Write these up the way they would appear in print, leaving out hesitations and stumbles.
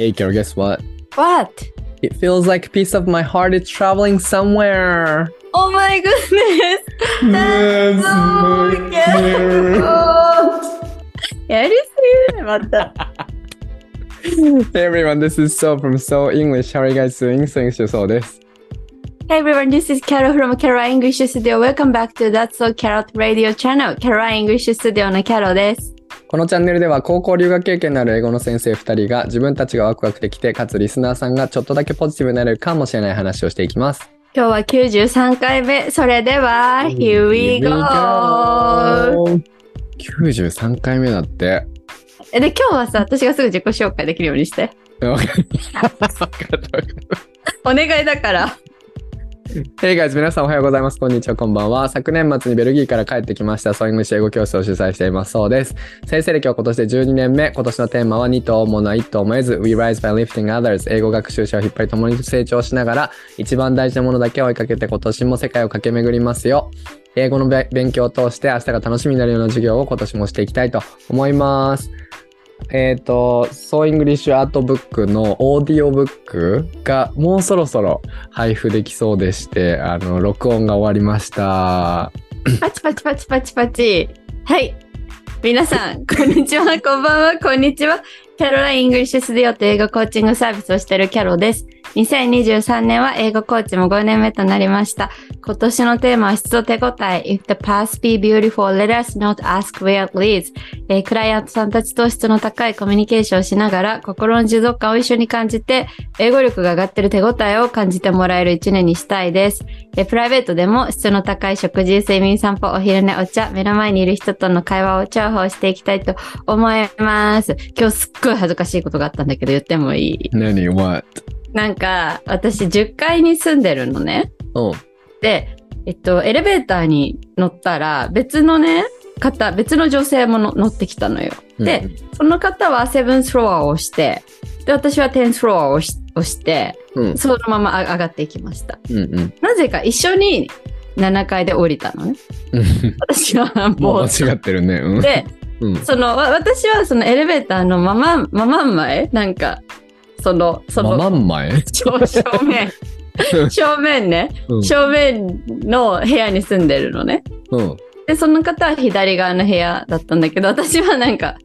Hey, Kero, guess what? What? It feels like a piece of my heart is traveling somewhere. Oh my goodness. That's so Kero. やりすぎるね、また。Hey everyone, this is So from So English. How are you guys doing? So English So です。Hey everyone, this is Kero from Kero English Studio. Welcome back to That's So Kero Radio Channel. Kero English Studio の Kero です。このチャンネルでは高校留学経験のある英語の先生2人が自分たちがワクワクできて、かつリスナーさんがちょっとだけポジティブになれるかもしれない話をしていきます。今日は93回目。それでは、Here we go! 93回目だって。で、今日はさ、私がすぐ自己紹介できるようにして。わかった。お願いだから。Hey guys, 皆さんおはようございます。こんにちは、こんばんは。昨年末にベルギーから帰ってきました、So English英語教室を主催しています。そうです。先生歴は今年で12年目。今年のテーマは2頭もないと思えず、We rise by lifting others。英語学習者を引っ張り共に成長しながら、一番大事なものだけを追いかけて今年も世界を駆け巡りますよ。英語の勉強を通して明日が楽しみになるような授業を今年もしていきたいと思います。So English Art Book のオーディオブックがもうそろそろ配布できそうでして、録音が終わりました。パチパチパチパチパチ。はい。皆さん、こんにちは、こんばんは、こんにちは。Kero English Studio と英語コーチングサービスをしている Kero です。2023年は英語コーチも5年目となりました。今年のテーマは質と手応え。If the past be beautiful, let us not ask where it leads、クライアントさんたちと質の高いコミュニケーションをしながら、心の持続感を一緒に感じて、英語力が上がっている手応えを感じてもらえる1年にしたいです。プライベートでも質の高い食事、睡眠、散歩、お昼寝、お茶、目の前にいる人との会話を重宝していきたいと思います。今日すっごい恥ずかしいことがあったんだけど、言ってもいい？何？ What？なんか私10階に住んでるのね。うん、で、エレベーターに乗ったら別のね方、別の女性も乗ってきたのよ。で、うん、その方は7thフロアを押して、で私は10thフロアを押して、うん、そのまま上がっていきました。うんうん、なぜか一緒に7階で降りたのね。私はもう間違ってるね。うん、で、うん、私はそのエレベーターのまま前なんか。正面ね、うん、正面の部屋に住んでるのね、うん、でその方は左側の部屋だったんだけど、私はなんか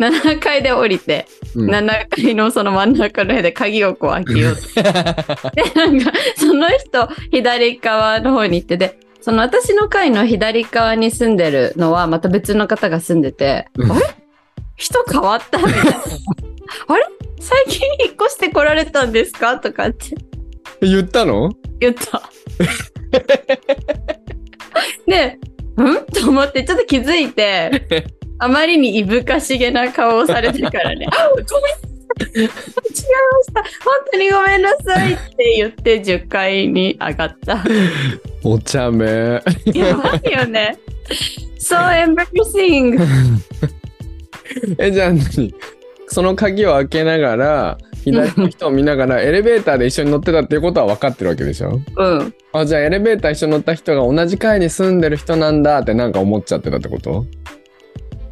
7階で降りて、うん、7階のその真ん中の部屋で鍵をこう開けようってでなんかその人左側の方に行って、でその私の階の左側に住んでるのはまた別の方が住んでて、うん、あれ人変わったみたいなあれ最近引っ越してこられたんですかとかって言ったの？言ったで、ん？と思ってちょっと気づいてあまりにいぶかしげな顔をされてからねあ、ごめん違いました本当にごめんなさいって言って10階に上がったお茶目やばいよねSo embarrassing じゃあ何その鍵を開けながら左の人を見ながらエレベーターで一緒に乗ってたっていうことは分かってるわけでしょ、うん、あ、じゃあエレベーター一緒に乗った人が同じ階に住んでる人なんだってなんか思っちゃってたってこと？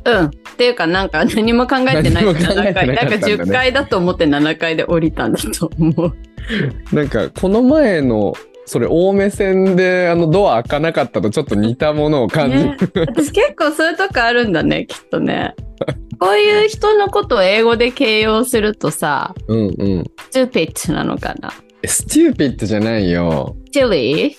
うん、っていうかなんか何も考えてない7階、なんか10階だと思って7階で降りたんだと思うなんかこの前のそれ青梅線でドア開かなかったとちょっと似たものを感じる、ね、私結構そういうとこあるんだねきっとねこういう人のことを英語で形容するとさ、うんうん、スチューピッドなのかな？スチューピッドじゃないよ。チリー？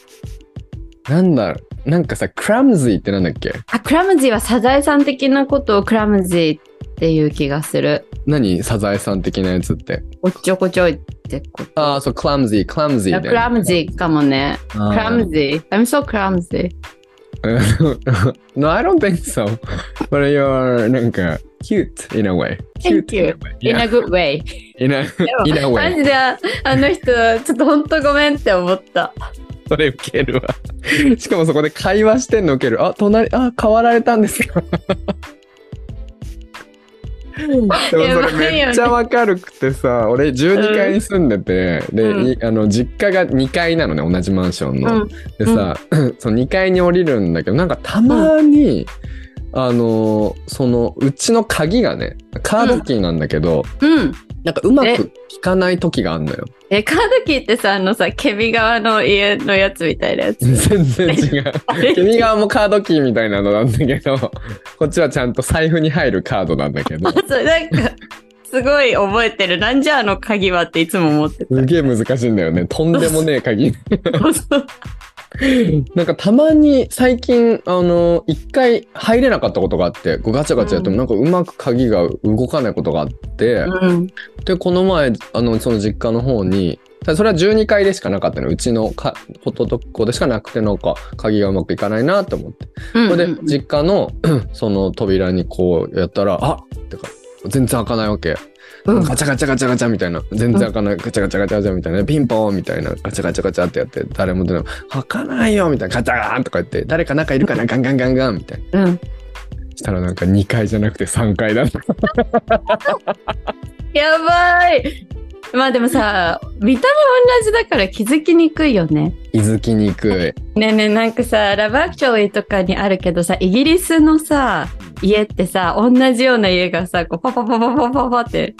なんだろう、なんかさ、クラムジーってなんだっけ？あ、クラムジーはサザエさん的なことをクラムジーっていう気がする。何？サザエさん的なやつって。おっちょこちょいってこと。ああ、そう、クラムジー、クラムジーね。クラムジーかもね。クラムジー。I'm so clumsy. No, I don't think so. But you're なんか。Cute in a way. Thank you. In a good way. In a way. マジであの人ちょっと本当ごめんって思った。それウケるわ。しかもそこで会話してんのウケる。あ、変わられたんですか。でもそれめっちゃわかるくてさ、俺12階に住んでて、うん、で実家が2階なのね、同じマンションの。うん、でさ、うん、その2階に降りるんだけど、なんかたまに。うんうちの鍵がね、カードキーなんだけど、うん、なんかうまく聞かない時があんのよ。カードキーってさ、あのさ、ケビ側の家のやつみたいなやつ。全然違う。ケビ側もカードキーみたいなのなんだけど、こっちはちゃんと財布に入るカードなんだけど。あ、そう、なんかすごい覚えてる。なんじゃあの鍵はっていつも思ってた。すげえ難しいんだよね。とんでもねえ鍵。なんかたまに最近一回入れなかったことがあって、こうガチャガチャやってもなんかうまく鍵が動かないことがあって、うん、でこの前その実家の方に、それは12階でしかなかったの、うちのことでしかなくて、なんか鍵がうまくいかないなと思って、うんうんうん、それで実家のその扉にこうやったら、あってか全然開かないわけ。ガチャガチャガチャガチャみたいな、全然開かない、ガチャガチャガチャガチャみたいな、ピンポーンみたいな、ガチャガチャガチャってやって、誰も出ない、開かないよみたいな、ガチャガーンとか言って、誰か中いるかな、ガンガンガンガンみたいな、うん、したらなんか2階じゃなくて3階だった。やばい。まあでもさ、見た目同じだから気づきにくいよね。気づきにくい。ねえねえ、なんかさ、ラブアクチュアリーとかにあるけどさ、イギリスのさ家ってさ、同じような家がさ、こうパパパパパパパって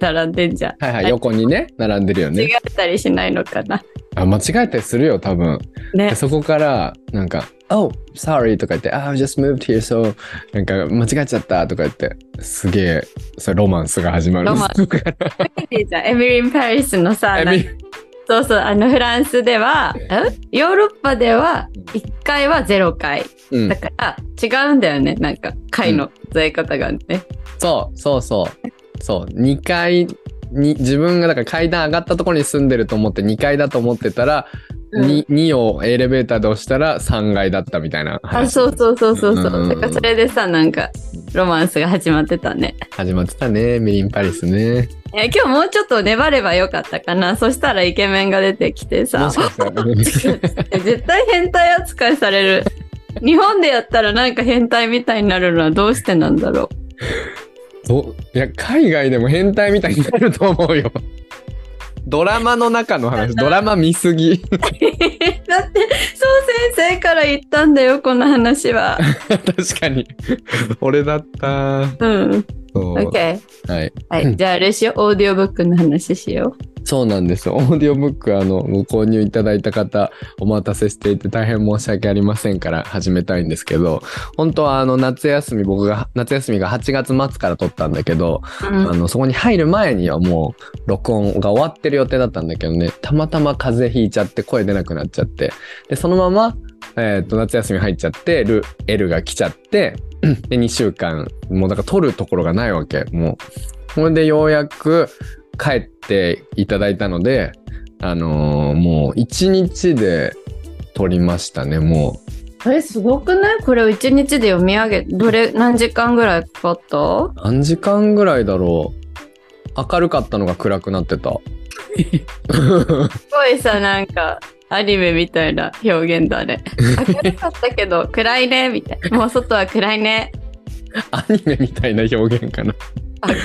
並んでんじゃん。はいはい、横にね並んでるよね。間違えたりしないのかな。あ、間違えたりするよ多分、ね、そこからなんか Oh sorry とか言って、 I just moved here so なんか間違えちゃったとか言って、すげえそれロマンスが始まる。ロマンスエミリー・パリスのさ、そうそう、フランスでは、ヨーロッパでは1回は0回、うん、だから違うんだよね、なんか回の数え方がね、うん、そうそうそうそう、2階に自分がだから階段上がったところに住んでると思って2階だと思ってたら、うん、2をエレベーターで押したら3階だったみたいな。あ、そうそうそうそうそう、うん、だからそれでさ、なんかロマンスが始まってたね。始まってたね、メリンパリスね。今日もうちょっと粘ればよかったかな。そしたらイケメンが出てきてさ、もしかしたら絶対変態扱いされる。日本でやったらなんか変態みたいになるのはどうしてなんだろう。いや、海外でも変態みたいになると思うよ。ドラマの中の話。ドラマ見すぎ。だってそう先生から言ったんだよ、この話は。確かに俺だった。うんそう OK、 はい、はい、じゃああれしよう、オーディオブックの話しよう。そうなんです、オーディオブックご購入いただいた方お待たせしていて大変申し訳ありませんから始めたいんですけど、本当は僕が夏休みが8月末から取ったんだけど、うん、そこに入る前にはもう録音が終わってる予定だったんだけどね、たまたま風邪ひいちゃって声出なくなっちゃって、でそのまま夏休み入っちゃって、L が来ちゃって、で2週間もうだから取るところがないわけ。もうそれでようやく帰っていただいたので、もう1日で取りましたね。もうすごくない？これを1日で読み上げ、何時間ぐらいかかった？何時間ぐらいだろう。明るかったのが暗くなってた。すごいさ、なんかアニメみたいな表現だね。明るかったけど暗いねみたいな。もう外は暗いね。アニメみたいな表現かな。わかんない。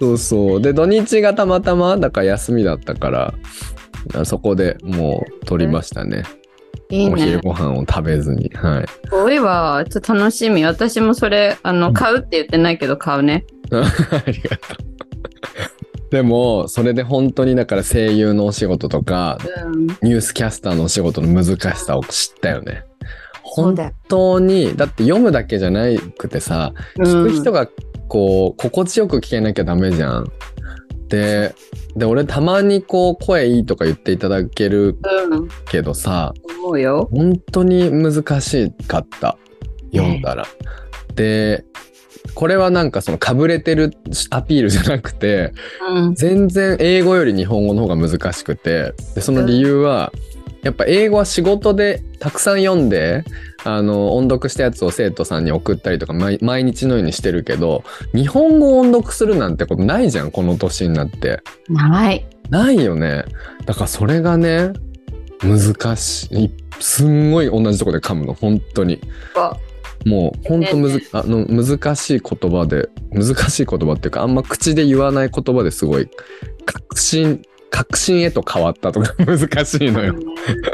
そうそう。で土日がたまたまだから休みだったから、そこでもう撮りましたね。いいね。お昼ご飯を食べずに。はい。おいわ、ちょっと楽しみ。私もそれ買うって言ってないけど買うね。ありがとう。でもそれで本当にだから声優のお仕事とか、うん、ニュースキャスターのお仕事の難しさを知ったよね。本当にだって読むだけじゃなくてさ、聞く人がこう心地よく聞けなきゃダメじゃん。で俺たまにこう声いいとか言っていただけるけどさ、思うよ、本当に難しかった読んだら。でこれはなんかそのかぶれてるアピールじゃなくて、うん、全然英語より日本語の方が難しくて、でその理由はやっぱ英語は仕事でたくさん読んで音読したやつを生徒さんに送ったりとか 毎日のようにしてるけど、日本語を音読するなんてことないじゃん、この年になって。ないよね。だからそれがね難しい。すんごい同じとこで噛むの本当に。もう本当難しい言葉で、難しい言葉っていうかあんま口で言わない言葉ですごい確信へと変わったとか難しいのよ。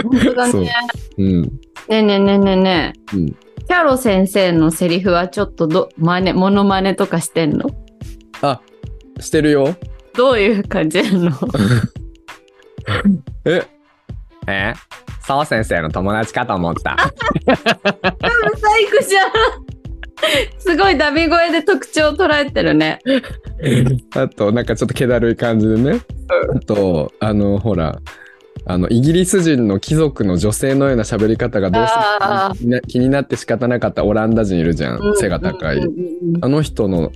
本当だね。うん、ねえねえねえねえねえ、うん、Kero先生のセリフはちょっとモノマネとかしてんの？あ、してるよ。どういう感じなの？え澤先生の友達かと思った。最高じゃん。すごいダミ声で特徴を捉えてるね。あとなんかちょっと気だるい感じでね。あとほらイギリス人の貴族の女性のような喋り方がどうして気になって仕方なかったオランダ人いるじゃん、背が高い、あの人の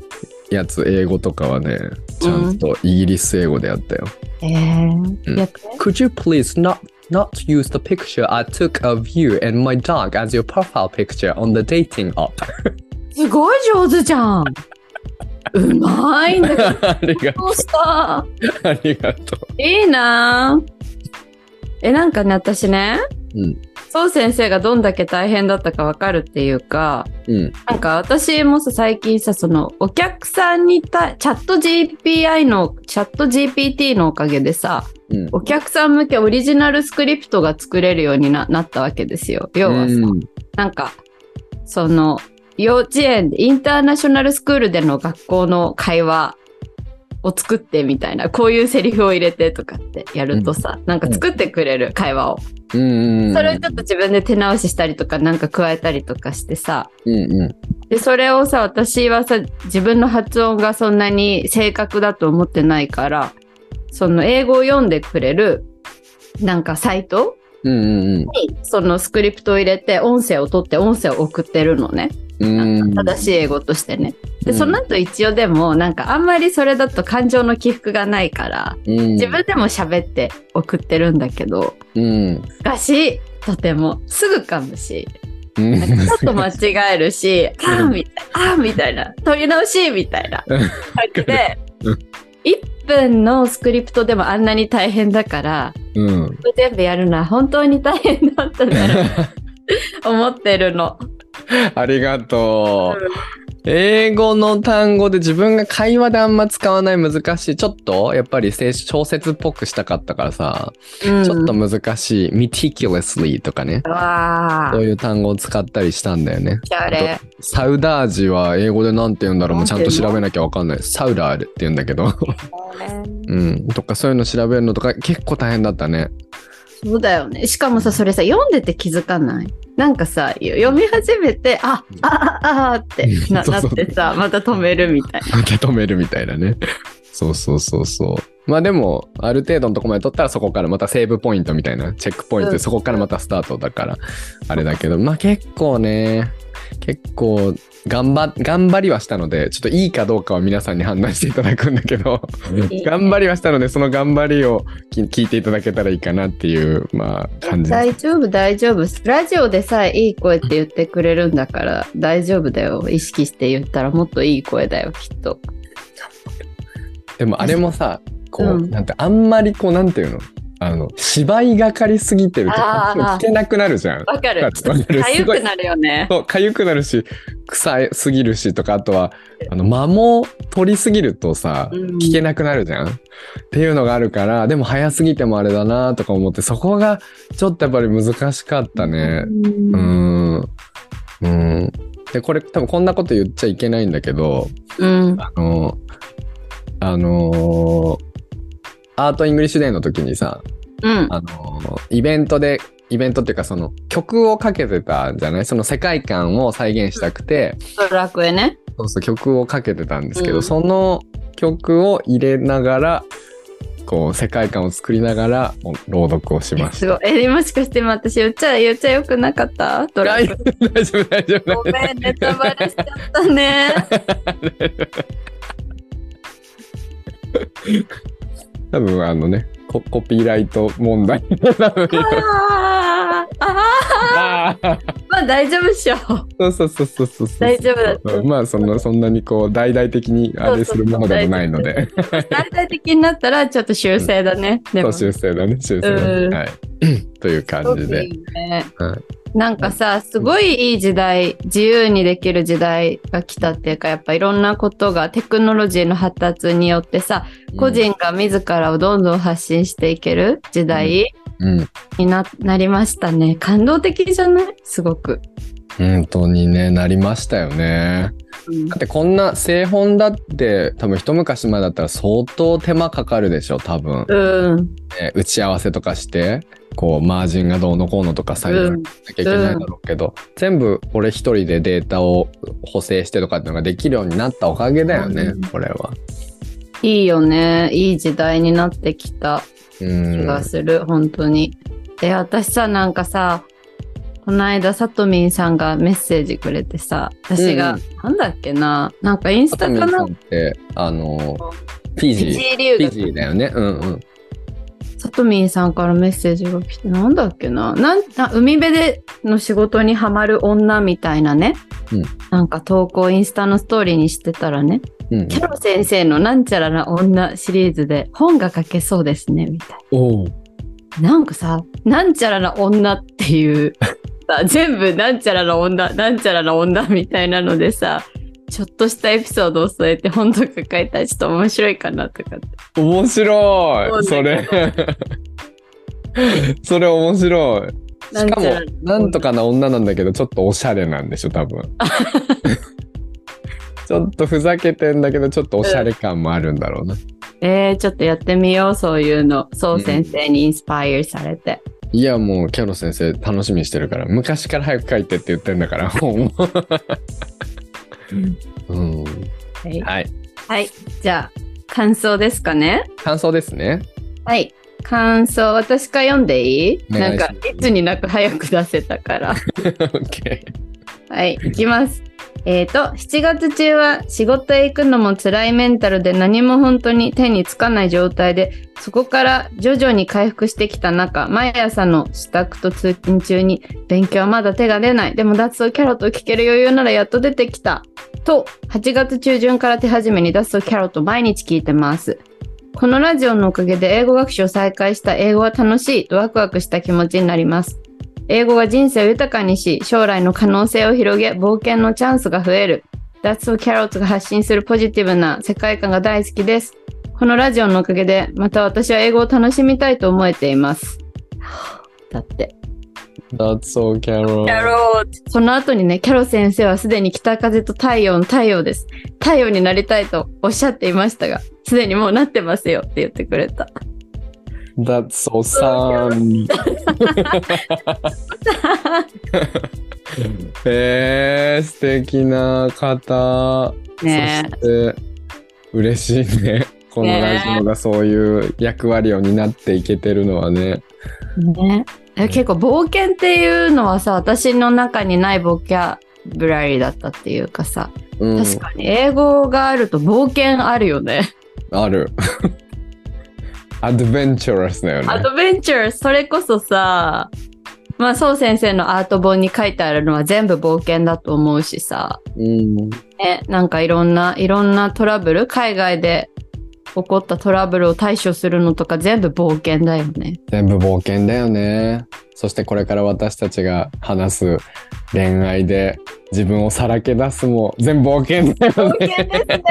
やつ英語とかはねちゃんとイギリス英語でやったよ。Could you please not use the picture I took of you and my dog as your profile picture on the dating app? すごい上手じゃん。うまいんだけど。ありがとう。ありがとう。いいなぁ。なんかね、私ね、そう先生がどんだけ大変だったか分かるっていうか、なんか私もさ、最近さ、そのお客さんにチャット GPT のおかげでさ、お客さん向けオリジナルスクリプトが作れるように なったわけですよ。要はさ、なんかその幼稚園インターナショナルスクールでの学校の会話を作ってみたいな、こういうセリフを入れてとかってやるとさ、なんか作ってくれる会話を、それをちょっと自分で手直ししたりとかなんか加えたりとかしてさ、でそれをさ、私はさ自分の発音がそんなに正確だと思ってないから、その英語を読んでくれるなんかサイトにそのスクリプトを入れて音声を取って音声を送ってるのね、なんか正しい英語としてね。でその後一応でもなんかあんまりそれだと感情の起伏がないから、自分でも喋って送ってるんだけど、難しい。とてもすぐ噛むし、なんかちょっと間違えるし、あーみたいな、取り直しみたいな感じで1分のスクリプトでもあんなに大変だから、全部やるのは本当に大変だったなと思ってるの。ありがとう、英語の単語で自分が会話であんま使わない難しい、ちょっとやっぱり小説っぽくしたかったからさ、ちょっと難しい meticulously とかね、そういう単語を使ったりしたんだよね。サウダージは英語でなんて言うんだろう、もうちゃんと調べなきゃわかんない。サウダージって言うんだけどとか、そういうの調べるのとか結構大変だったね。そうだよね。しかもさ、それさ読んでて気づかない？なんかさ読み始めてってなってさ、また止めるみたいな。また止めるみたいなね。そうそうそうそう。まあでもある程度のとこまで取ったらそこからまたセーブポイントみたいな、チェックポイントでそこからまたスタートだからあれだけど、まあ結構頑張りはしたので、ちょっといいかどうかは皆さんに判断していただくんだけど頑張りはしたので、その頑張りを聞いていただけたらいいかなっていう、まあ感じです。大丈夫。ラジオでさえいい声って言ってくれるんだから大丈夫だよ。意識して言ったらもっといい声だよきっと。でもあれもさ、こう、なんてあんまりこうなんていうの、芝居がかりすぎてると聞けなくなるじゃん。わかる。かゆくなるよね。そう、かゆくなるし、臭すぎるしとか、あとは間も取りすぎるとさ、聞けなくなるじゃんっていうのがあるから、でも早すぎてもあれだなとか思って、そこがちょっとやっぱり難しかったね。でこれ多分こんなこと言っちゃいけないんだけど、アートイングリッシュデーの時にさ、イベントっていうか、その曲をかけてたんじゃない？その世界観を再現したくて、楽へね。そうそう、曲をかけてたんですけど、その曲を入れながらこう世界観を作りながら朗読をしました。すごい。もしかして私言っちゃよくなかった？大丈夫。ごめん、ネタバレしちゃったね。多分ね、コピーライト問題。まあ大丈夫っしょ。そう大丈夫だ。まあそんなにこう大々的にあれするものでもないので。大々的になったらちょっと修正だね。修正だね。はい。という感じで。なんかさ、すごいいい時代、自由にできる時代が来たっていうか、やっぱいろんなことがテクノロジーの発達によってさ、個人が自らをどんどん発信していける時代に なりましたね。感動的じゃない？すごく。本当にね、なりましたよね。だってこんな製本だって多分一昔前だったら相当手間かかるでしょ多分、うんね、打ち合わせとかしてこうマージンがどうのこうのとか作業しなきゃいけないだろうけど、うんうん、全部俺一人でデータを補正してとかってのができるようになったおかげだよね、うん、これはいいよね、いい時代になってきた気がする、うん、本当に。で私さなんかさこの間さとみんさんがメッセージくれてさ私が、うん、なんだっけななんかインスタかなってフィジーだよねうんうんさとみんさんからメッセージが来てなんだっけな海辺での仕事にハマる女みたいなね、うん、なんか投稿インスタのストーリーにしてたらね、うん、キャロ先生のなんちゃらな女シリーズで本が書けそうですねみたいなおなんかさなんちゃらな女っていう全部なんちゃらな女なんちゃらな女みたいなのでさちょっとしたエピソードを添えて本とか書いたらちょっと面白いかなとかって面白いそれそれ面白いしかもなんとかな女なんだけどちょっとおしゃれなんでしょ多分ちょっとふざけてんだけどちょっとおしゃれ感もあるんだろうな、うんちょっとやってみようそういうのそう先生にインスパイアされて、うんいやもうキャロ先生楽しみにしてるから昔から早く書いてって言ってんだから本を、うん、はい、はいはい、じゃあ感想ですかね感想ですねはい感想私から読んでいい？なんかいつになく早く出せたからOK はいいきます7月中は仕事へ行くのも辛いメンタルで何も本当に手につかない状態でそこから徐々に回復してきた中毎朝の支度と通勤中に勉強はまだ手が出ないでもThat's So Keroと聞ける余裕ならやっと出てきたと8月中旬から手始めにThat's So Keroと毎日聞いてますこのラジオのおかげで英語学習を再開した英語は楽しいとワクワクした気持ちになります英語が人生を豊かにし、将来の可能性を広げ、冒険のチャンスが増える。That's So Keroが発信するポジティブな世界観が大好きです。このラジオのおかげで、また私は英語を楽しみたいと思えています。だって。That's So Kero。その後にね、Kero先生はすでに北風と太陽の太陽です。太陽になりたいとおっしゃっていましたが、すでにもうなってますよって言ってくれた。That's so sun 素敵な方、ね、そして嬉しいねこのラジオがそういう役割を担っていけてるのは ね結構冒険っていうのはさ私の中にないボキャブラリーだったっていうかさ、うん、確かに英語があると冒険あるよねあるアドベンチャラスだよね。アドベンチャラス、それこそさ、まあ、そう先生のアート本に書いてあるのは全部冒険だと思うしさ、うんね、なんかいろんなトラブル、海外で起こったトラブルを対処するのとか全部冒険だよね。全部冒険だよね。そしてこれから私たちが話す恋愛で自分をさらけ出すも全部冒険だよね。冒険ですね。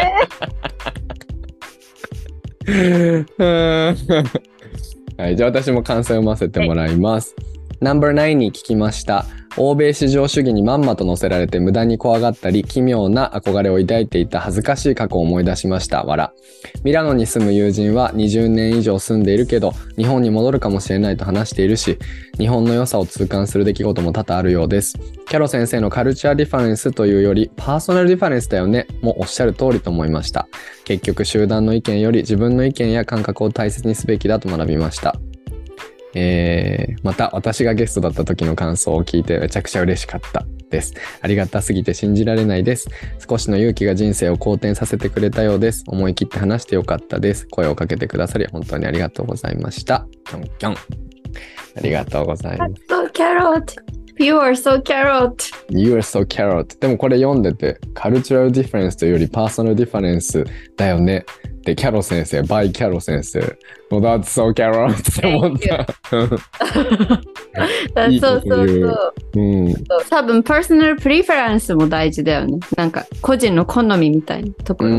はい、じゃあ私も感想読ませてもらいます。ナンバー9に聞きました。欧米至上主義にまんまと乗せられて無駄に怖がったり奇妙な憧れを抱いていた恥ずかしい過去を思い出しました笑ミラノに住む友人は20年以上住んでいるけど日本に戻るかもしれないと話しているし日本の良さを痛感する出来事も多々あるようですキャロ先生のカルチャーディファレンスというよりパーソナルディファレンスだよねもおっしゃる通りと思いました結局集団の意見より自分の意見や感覚を大切にすべきだと学びましたまた私がゲストだった時の感想を聞いてめちゃくちゃ嬉しかったですありがたすぎて信じられないです少しの勇気が人生を好転させてくれたようです思い切って話してよかったです声をかけてくださり本当にありがとうございましたキョンキョンありがとうございます So Carrot You are so Carrot You are so Carrot でもこれ読んでてカルチュラルディファレンスというよりパーソナルディファレンスだよねでキャロ先生、バイキャロ先生、well, That's so Kero って思った。そう。多分パーソナルプレフェランスも大事だよね。なんか個人の好みみたいなところ。す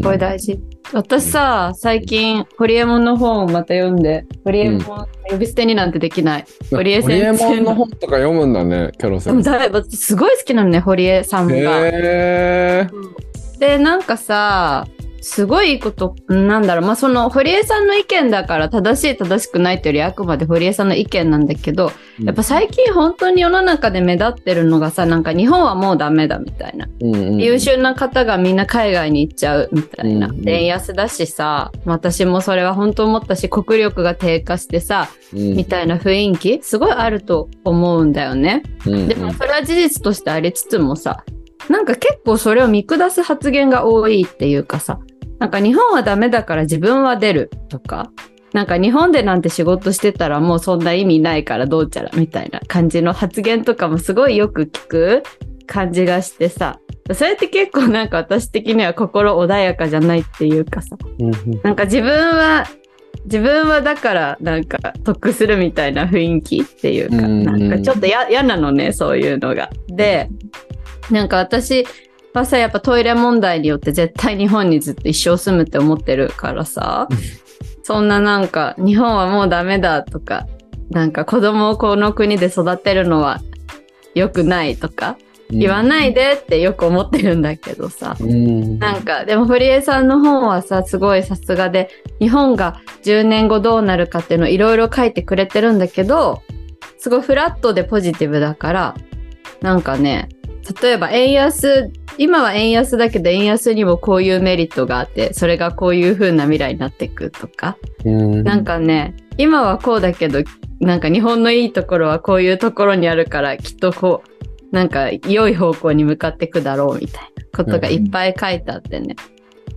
ごい大事。私さ、最近ホリエモンの本をまた読んで、ホリエモン呼び捨てになんてできない、ホリエ先生の。ホリエモンの本とか読むんだね、キャロ先生。でもすごい好きなのね、ホリエさんが。へー。で、なんかさ、すごいいいことなんだろう、まあ、その堀江さんの意見だから正しい正しくないというよりあくまで堀江さんの意見なんだけど、やっぱ最近本当に世の中で目立ってるのがさ、なんか日本はもうダメだみたいな、うんうん、優秀な方がみんな海外に行っちゃうみたいな、うんうん、円安だしさ、私もそれは本当思ったし、国力が低下してさ、うん、みたいな雰囲気すごいあると思うんだよね、うんうん、でもそれは事実としてありつつもさ、なんか結構それを見下す発言が多いっていうかさ、なんか日本はダメだから自分は出るとか、なんか日本でなんて仕事してたらもうそんな意味ないからどうちゃらみたいな感じの発言とかもすごいよく聞く感じがしてさ、それって結構なんか私的には心穏やかじゃないっていうかさ、なんか自分はだからなんか得するみたいな雰囲気っていうか、なんかちょっと嫌なのね、そういうのが。で、なんか私はさ、やっぱトイレ問題によって絶対日本にずっと一生住むって思ってるからさそんななんか日本はもうダメだとか、なんか子供をこの国で育てるのは良くないとか言わないでってよく思ってるんだけどさ、うん、なんかでも堀江さんの本はさ、すごいさすがで、日本が10年後どうなるかっていうのをいろいろ書いてくれてるんだけど、すごいフラットでポジティブだから、なんかね、例えば円安、今は円安だけど円安にもこういうメリットがあって、それがこういう風な未来になっていくとか、なんかね、今はこうだけどなんか日本のいいところはこういうところにあるから、きっとこうなんか良い方向に向かっていくだろうみたいなことがいっぱい書いてあってね、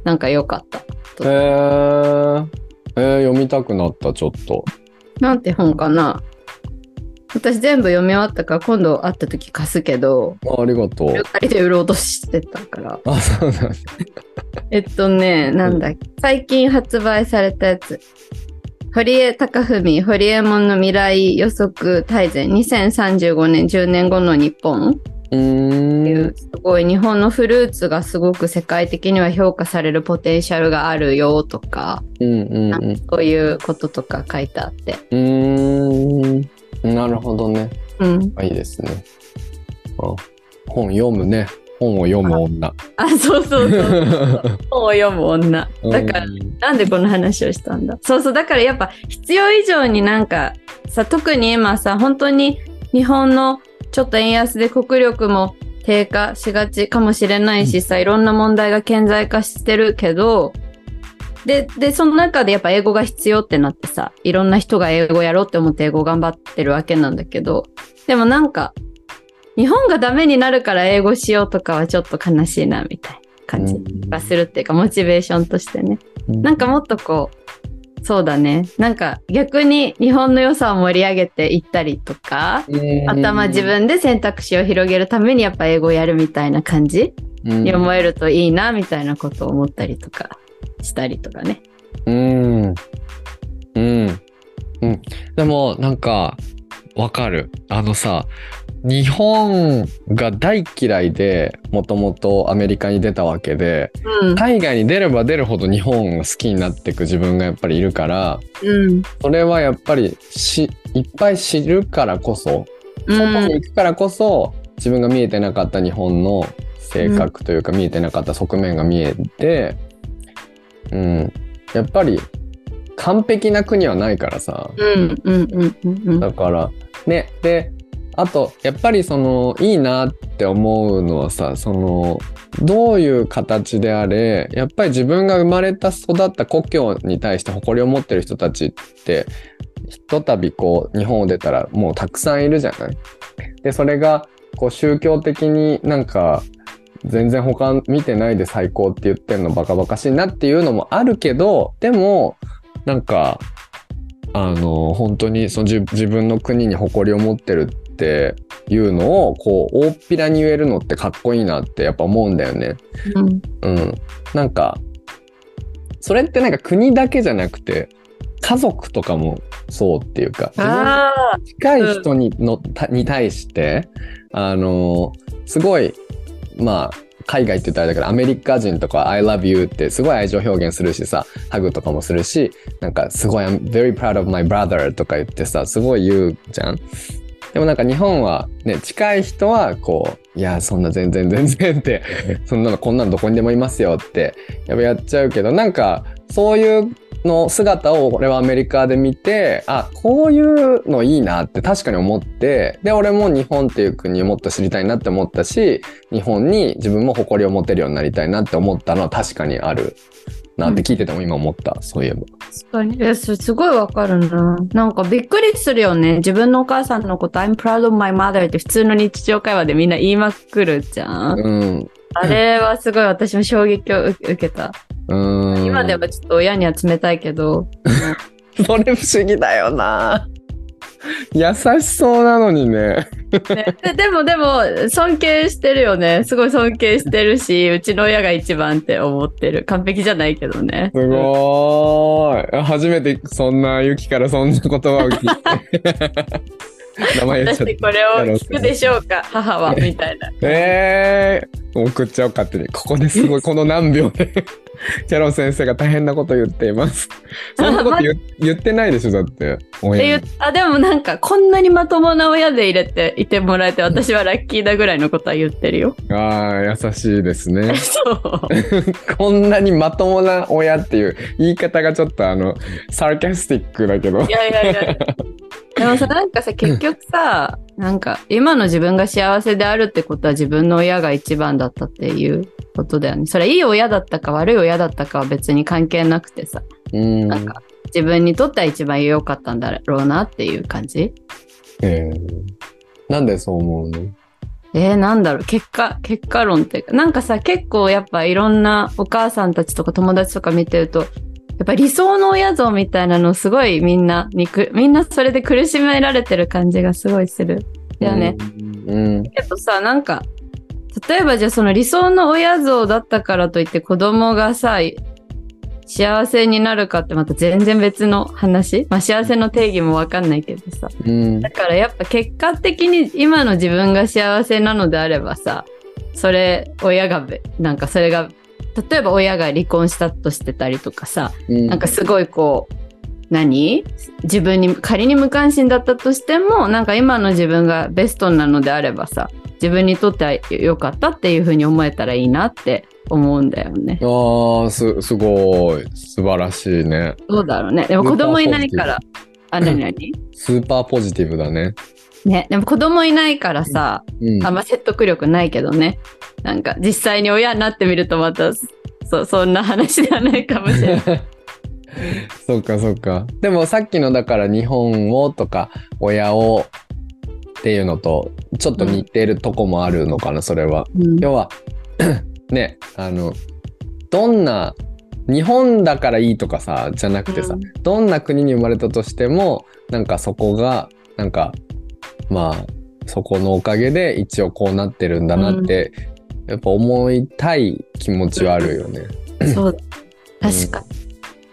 なんか良かった。読みたくなった。ちょっとなんて本かな、私全部読み終わったから今度会った時貸すけど。ありがとう。2人で売ろうとしてたから。あ、そうなんだなんだっけ、最近発売されたやつ、堀江貴文、堀江門の未来予測大全2035年10年後の日本っていう、すごい日本のフルーツがすごく世界的には評価されるポテンシャルがあるよとか、なんかそういうこととか書いてあって、なるほどね、いいですね。あ、本読むね、本を読む女。あ、そうそうそう本を読む女だから、なんでこの話をしたんだ。そうそう、だからやっぱ必要以上になんかさ、特に今さ、本当に日本のちょっと円安で国力も低下しがちかもしれないしさ、いろんな問題が顕在化してるけど、でその中でやっぱ英語が必要ってなってさ、いろんな人が英語やろうって思って英語頑張ってるわけなんだけど、でもなんか日本がダメになるから英語しようとかはちょっと悲しいなみたいな感じがするっていうか、モチベーションとしてね、なんかもっとこう、そうだね、なんか逆に日本の良さを盛り上げていったりとか、頭自分で選択肢を広げるためにやっぱ英語をやるみたいな感じに思えるといいなみたいなことを思ったりとかしたりとかね。でもなんかわかる。あのさ、日本が大嫌いでもともとアメリカに出たわけで、海外に出れば出るほど日本が好きになっていく自分がやっぱりいるから、それはやっぱりいっぱい知るからこそ、外に行くからこそ自分が見えてなかった日本の性格というか、見えてなかった側面が見えて、やっぱり完璧な国はないからさ、だからね。で、あとやっぱりそのいいなって思うのはさ、そのどういう形であれ、やっぱり自分が生まれた育った故郷に対して誇りを持ってる人たちってひとたびこう日本を出たらもうたくさんいるじゃない。でそれがこう宗教的になんか全然他見てないで最高って言ってんのバカバカしいなっていうのもあるけど、でもなんか本当にその自分の国に誇りを持ってるっていうのをこう大っぴらに言えるのってかっこいいなってやっぱ思うんだよね。なんかそれってなんか国だけじゃなくて家族とかもそうっていうか、自分の近い人に対してすごいまあ海外って言ったらあれだからアメリカ人とか I love you ってすごい愛情表現するしさ、ハグとかもするし、なんかすごい I'm very proud of my brother とか言ってさ、すごい言うじゃん。でもなんか日本はね、近い人はこう、いやそんな全然全然ってそんなのこんなのどこにでもいますよってやっちゃうけど、なんかそういうの姿を俺はアメリカで見て、あ、こういうのいいなって確かに思って、で俺も日本っていう国をもっと知りたいなって思ったし、日本に自分も誇りを持てるようになりたいなって思ったのは確かにあるなって聞いてても今思った、うん、そういえば確かに、それすごいわかるな。なんかびっくりするよね、自分のお母さんのこと I'm proud of my mother って普通の日常会話でみんな言いまくるじゃん、うん、あれはすごい私も衝撃を受けた。今ではちょっと親には冷たいけどそれ不思議だよな、優しそうなのに ね。 でも尊敬してるよね、すごい尊敬してるし、うちの親が一番って思ってる。完璧じゃないけどね。すごーい、うん、初めてそんなユキからそんな言葉を聞いて名前言っちゃった。私これを聞くでしょうか母はみたいな送っちゃおうかって。ここですごいこの何秒でキャロ先生が大変なこと言っています。そんなこと 言ってないでしょだって親に。あ、でもなんかこんなにまともな親で入れていてもらえて私はラッキーだぐらいのことは言ってるよ。あー、優しいですねそうこんなにまともな親っていう言い方がちょっとサーカスティックだけど、いやいやいやでもさ、なんかさ結局さ、なんか今の自分が幸せであるってことは自分の親が一番だったっていうことだよね。それいい親だったか悪い親だったかは別に関係なくてさ、なんか自分にとっては一番良かったんだろうなっていう感じ。なんでそう思うの？なんだろう、結果論ってなんかさ、結構やっぱいろんなお母さんたちとか友達とか見てると、やっぱ理想の親像みたいなのすごいみんなそれで苦しめられてる感じがすごいするよね。けどさ、なんか例えばじゃあその理想の親像だったからといって子供がさ幸せになるかってまた全然別の話、まあ、幸せの定義もわかんないけどさ、だからやっぱ結果的に今の自分が幸せなのであればさ、それ親がなんかそれが例えば親が離婚したとしてたりとかさ、なんかすごいこう自分に仮に無関心だったとしても、なんか今の自分がベストなのであればさ、自分にとっては良かったっていう風に思えたらいいなって思うんだよね。あー、すごい素晴らしいね。どうだろうね、でも子供いないから。あ、何スーパーポジティブだね。でも子供いないからさ、あんま説得力ないけどね、なんか実際に親になってみるとまたそんな話ではないかもしれないそうかそうか。でもさっきのだから日本をとか親をっていうのとちょっと似てるとこもあるのかな、それは、要はね、どんな日本だからいいとかさじゃなくてさ、どんな国に生まれたとしてもなんかそこがなんかまあそこのおかげで一応こうなってるんだなって、やっぱ思いたい気持ちはあるよね。そうだ、確か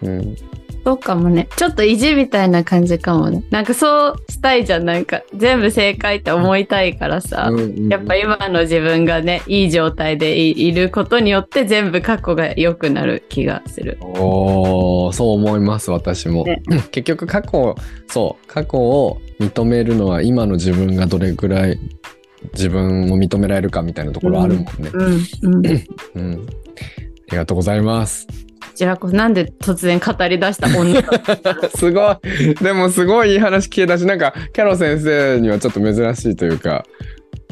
に、そうかもね。ちょっと意地みたいな感じかもね。なんかそうしたいじゃん、なんか全部正解って思いたいからさ、やっぱ今の自分がねいい状態で いることによって全部過去が良くなる気がする。おー、そう思います私も、ね、結局過去を認めるのは今の自分がどれくらい自分を認められるかみたいなところあるもんね。ありがとうございます。じゃあなんで突然語り出した女すごい、でもすごいいい話聞いたし、なんかキャロ先生にはちょっと珍しいというか、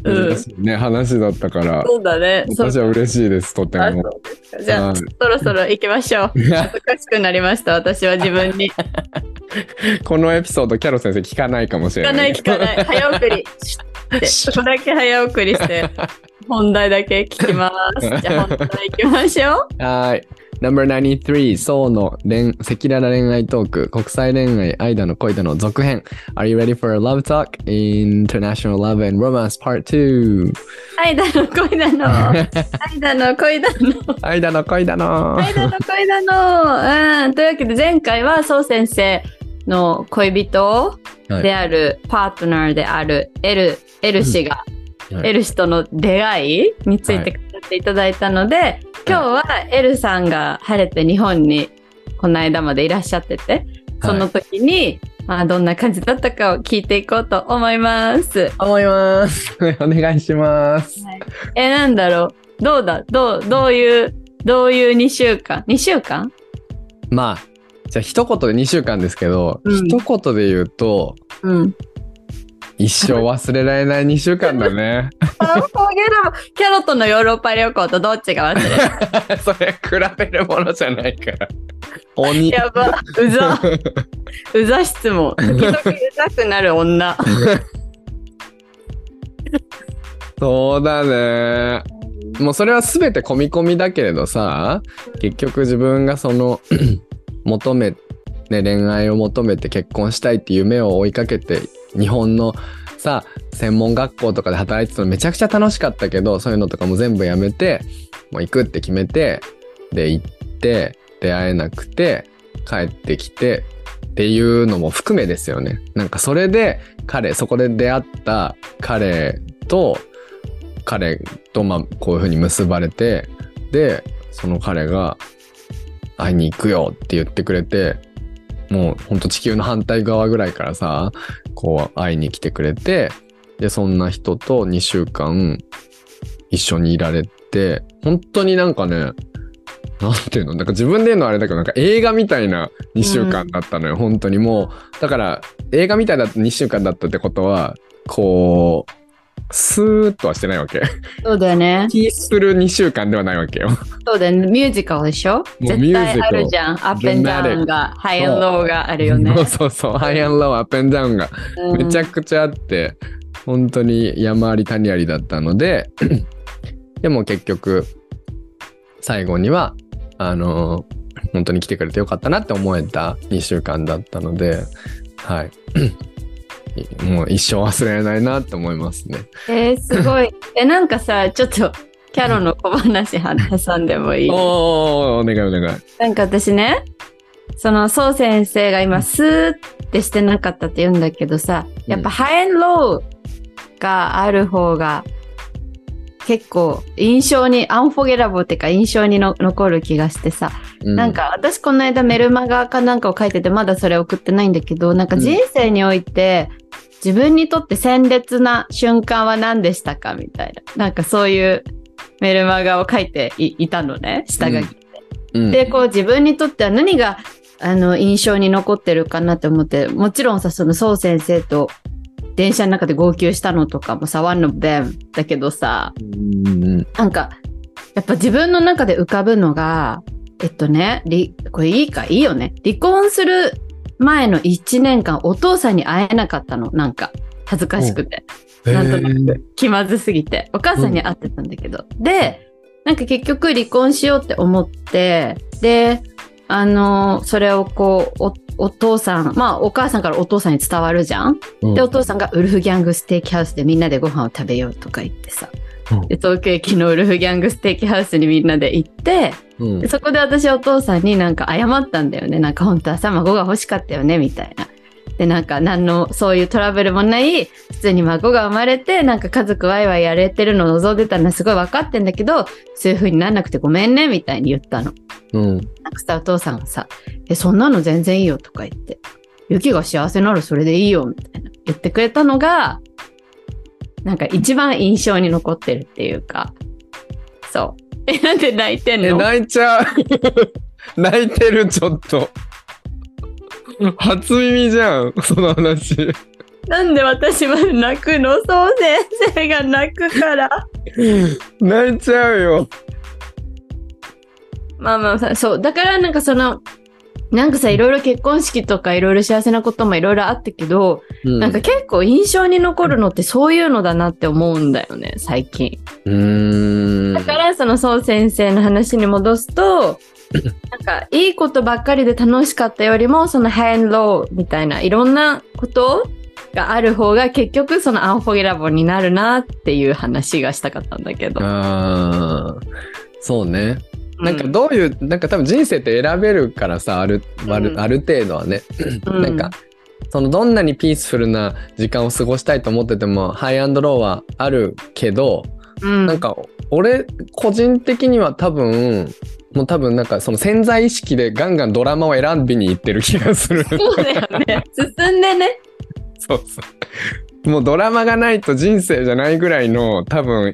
珍しいね、話だったから。そうだね、私は嬉しいです、とっても。じゃあそろそろ行きましょう恥ずかしくなりました私は自分にこのエピソードキャロ先生聞かないかもしれない。聞かない早送りそこだけ早送りして本題だけ聞きます。じゃあ本題行きましょうはい、No.93 SOの赤裸々恋愛トーク、国際恋愛愛だの恋だの続編 Are you ready for a love talk? International Love and Romance Part 2 愛だの恋だの愛だの恋だの愛だの恋だの愛だの恋だの。というわけで前回はSO先生の恋人である、パートナーであるエル氏が、エル氏との出会いについて語っていただいたので、今日はエルさんが晴れて日本にこの間までいらっしゃってて、その時に、まあ、どんな感じだったかを聞いていこうと思います。お願いします。はい、なんだろう。どういう2週間？まあ、じゃあ一言で2週間ですけど、一言で言うと、一生忘れられない2週間だね。キャロットのヨーロッパ旅行とどっちが忘れる？それ比べるものじゃないから。鬼。やば。うざ質問。時々うざくなる女。そうだね。もうそれは全て込み込みだけれどさ、結局自分がその恋愛を求めて結婚したいって夢を追いかけて、日本のさ専門学校とかで働いてたのめちゃくちゃ楽しかったけど、そういうのとかも全部やめて、もう行くって決めて、で行って出会えなくて帰ってきてっていうのも含めですよね。なんかそれでそこで出会った彼とまあこういう風に結ばれて、でその彼が会いに行くよって言ってくれて、もうほんと地球の反対側ぐらいからさ、こう会いに来てくれて、でそんな人と2週間一緒にいられて、本当になんかね、なんていうの、なんか自分で言うのはあれだけど、なんか映画みたいな2週間だったのよ、本当に。もうだから映画みたいだった2週間だったってことは、こうスーッとはしてないわけ。そうだよね。ピースフル2週間ではないわけよ。そうだよね。ミュージカルでしょ？絶対あるじゃん。アップ&ダウンが、ハイ&ローがあるよね。そう、ハイ&ロー、アップ&ダウンがめちゃくちゃあって、本当に山あり谷ありだったので、でも結局最後には本当に来てくれてよかったなって思えた2週間だったので、はい。もう一生忘れないなって思いますね。すごい。なんかさ、ちょっとキャロの小話挟んでもいい？お願い。なんか私ね、そのソウ先生が今スーってしてなかったって言うんだけどさ、やっぱハイ&ローがある方が結構印象にアンフォゲラボーっていうか印象に残る気がしてさ、なんか私この間メルマガかなんかを書いてて、まだそれ送ってないんだけど、なんか人生において、自分にとって鮮烈な瞬間は何でしたかみたいな、なんかそういうメルマガを書いて いたのね、下書きで、でこう自分にとっては何が印象に残ってるかなって思って、もちろんさ、そのソウ先生と電車の中で号泣したのとかもさ、ワンオブデムだけどさ、なんかやっぱ自分の中で浮かぶのが、これいいよね。離婚する前の1年間お父さんに会えなかったの。なんか恥ずかしくて、なんとなく気まずすぎてお母さんに会ってたんだけど、でなんか結局離婚しようって思って、でそれをこうお父さん、まあお母さんからお父さんに伝わるじゃん、でお父さんがウルフギャングステーキハウスでみんなでご飯を食べようとか言ってさ、で東京駅のウルフギャングステーキハウスにみんなで行って、でそこで私お父さんになんか謝ったんだよね。なんか本当は孫が欲しかったよねみたいな。でなんか何のそういうトラブルもない、普通に孫が生まれてなんか家族ワイワイやれてるのを望んでたのはすごい分かってんだけど、そういう風になんなくてごめんねみたいに言ったの。なんかさお父さんがさ、そんなの全然いいよとか言って、ユキが幸せならそれでいいよみたいな言ってくれたのが、なんか一番印象に残ってるっていうか、そう。なんで泣いてんの？泣いちゃう。泣いてる、ちょっと。初耳じゃん、その話。なんで私まで泣くの？そう先生が泣くから。泣いちゃうよ。まあまあ、そう。だからなんかなんかさ、いろいろ結婚式とかいろいろ幸せなこともいろいろあったけど、なんか結構印象に残るのってそういうのだなって思うんだよね、最近。だからそのソウ先生の話に戻すと、なんかいいことばっかりで楽しかったよりも、そのハイ&ローみたいないろんなことがある方が結局そのアンフォゲラボになるなっていう話がしたかったんだけど。あー、そうね。なんかどういう、なんか多分人生って選べるからさ、ある程度はね。なんかそのどんなにピースフルな時間を過ごしたいと思っててもハイ&ローはあるけど、なんか俺個人的には多分なんかその潜在意識でガンガンドラマを選びに行ってる気がする。そうだよね。進んでね。そうそう。もうドラマがないと人生じゃないぐらいの多分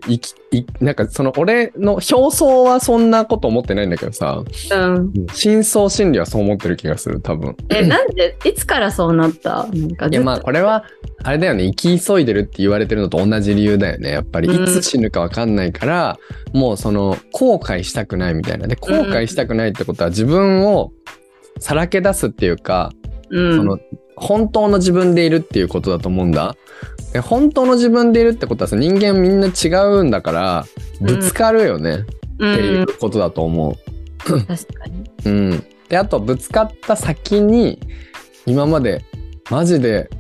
なんかその俺の表層はそんなこと思ってないんだけどさ。うん。深層心理はそう思ってる気がする多分。なんでいつからそうなった？なんかいやまあこれはあれだよね、生き急いでるって言われてるのと同じ理由だよねやっぱり、いつ死ぬか分かんないから、うん、もうその後悔したくないみたいな。で後悔したくないってことは自分をさらけ出すっていうか、うん、その本当の自分でいるっていうことだと思うんだ。で本当の自分でいるってことはさ、人間みんな違うんだからぶつかるよね、うん、っていうことだと思う、うん、確かに、うん、であとぶつかった先に今までマジで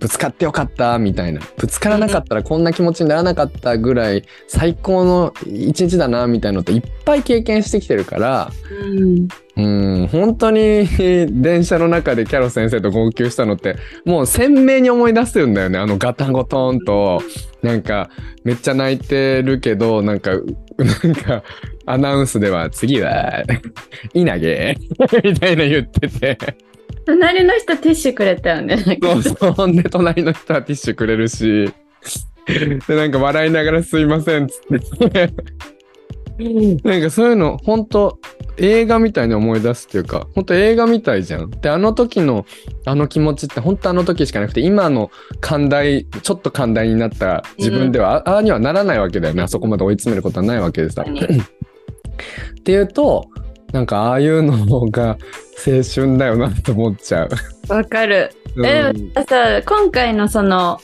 ぶつかってよかったみたいな、ぶつからなかったらこんな気持ちにならなかったぐらい最高の一日だなみたいなのっていっぱい経験してきてるから、うん、本当に電車の中でキャロ先生と号泣したのってもう鮮明に思い出してるんだよね。あのガタンゴトンとなんかめっちゃ泣いてるけどなんかアナウンスでは次はいなげみたいな言ってて。隣の人ティッシュくれたよね。そうそう。で隣の人はティッシュくれるし、でなんか笑いながらすいませんっつってなんかそういうの本当映画みたいに思い出すっていうか、本当映画みたいじゃん。であの時のあの気持ちって本当あの時しかなくて、今の寛大ちょっと寛大になった自分では、うん、ああにはならないわけだよね。あそこまで追い詰めることはないわけでさ。っていうと。なんかああいうのが青春だよなって思っちゃう。わかる。さ、今回のその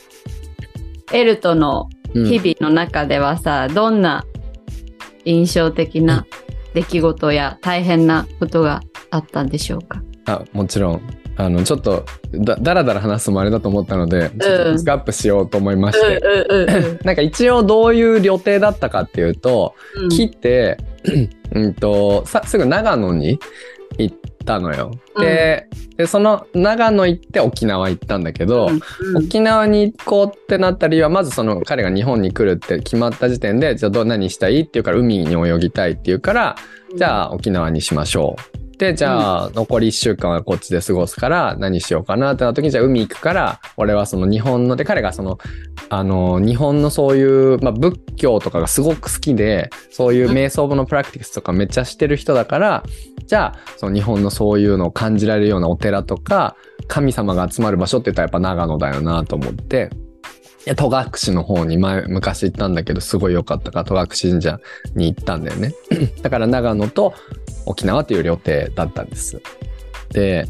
エルとの日々の中ではさ、うん、どんな印象的な出来事や大変なことがあったんでしょうか。あ、もちろんちょっとだらだら話すもあれだと思ったので、ちょっとスカップしようと思いまして、なんか一応どういう旅程だったかっていうと、うん、来てすぐ長野に行ったのよ。でその長野行って沖縄行ったんだけど、沖縄に行こうってなった理由は、まずその彼が日本に来るって決まった時点で、じゃあ何したいっていうから、海に泳ぎたいっていうから、じゃあ沖縄にしましょう。でじゃあ残り1週間はこっちで過ごすから何しようかなってなった時に、じゃあ海行くから、俺はその日本ので、彼がその日本のそういう、まあ、仏教とかがすごく好きで、そういう瞑想部のプラクティクスとかめっちゃしてる人だから、じゃあその日本のそういうのを感じられるようなお寺とか神様が集まる場所って言ったらやっぱ長野だよなと思って、戸隠の方に昔行ったんだけど、すごい良かったから戸隠神社に行ったんだよね。だから長野と沖縄という旅程だったんです。で、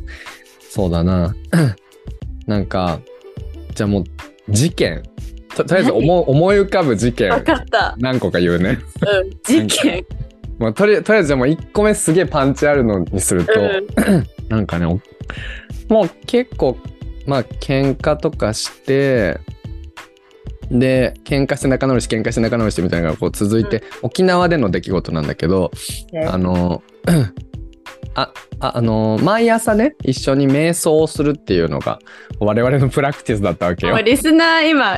そうだな。なんか、じゃあもう事件。とりあえず思い浮かぶ事件。分かった。何個か言うね。うん、事件。まあ、とりあえずじゃあもう1個目すげえパンチあるのにすると、なんかね、もう結構、まあ喧嘩とかして、で喧嘩して仲直りしてみたいなのがこう続いて、沖縄での出来事なんだけど、毎朝ね一緒に瞑想をするっていうのが我々のプラクティスだったわけよ。リスナー今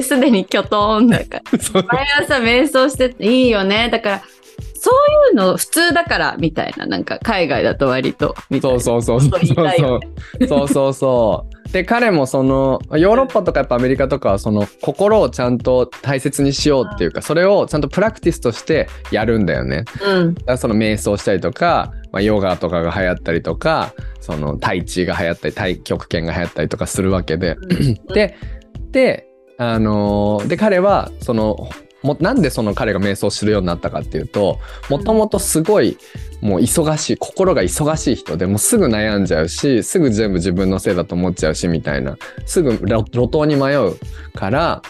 すでにキョトンだから毎朝瞑想していいよね。だからそういうの普通だからみたいな、なんか海外だと割とみたいな。そうそう。で彼もそのヨーロッパとかやっぱアメリカとかはその心をちゃんと大切にしようっていうか、それをちゃんとプラクティスとしてやるんだよね。うん、だからその瞑想したりとか、まあ、ヨガとかが流行ったりとか、そのタイチが流行ったり太極拳が流行ったりとかするわけで、で彼はそのなんでその彼が瞑想するようになったかっていうと、もともとすごいもう忙しい、心が忙しい人で、もうすぐ悩んじゃうし、すぐ全部自分のせいだと思っちゃうしみたいな、すぐ路頭に迷うから、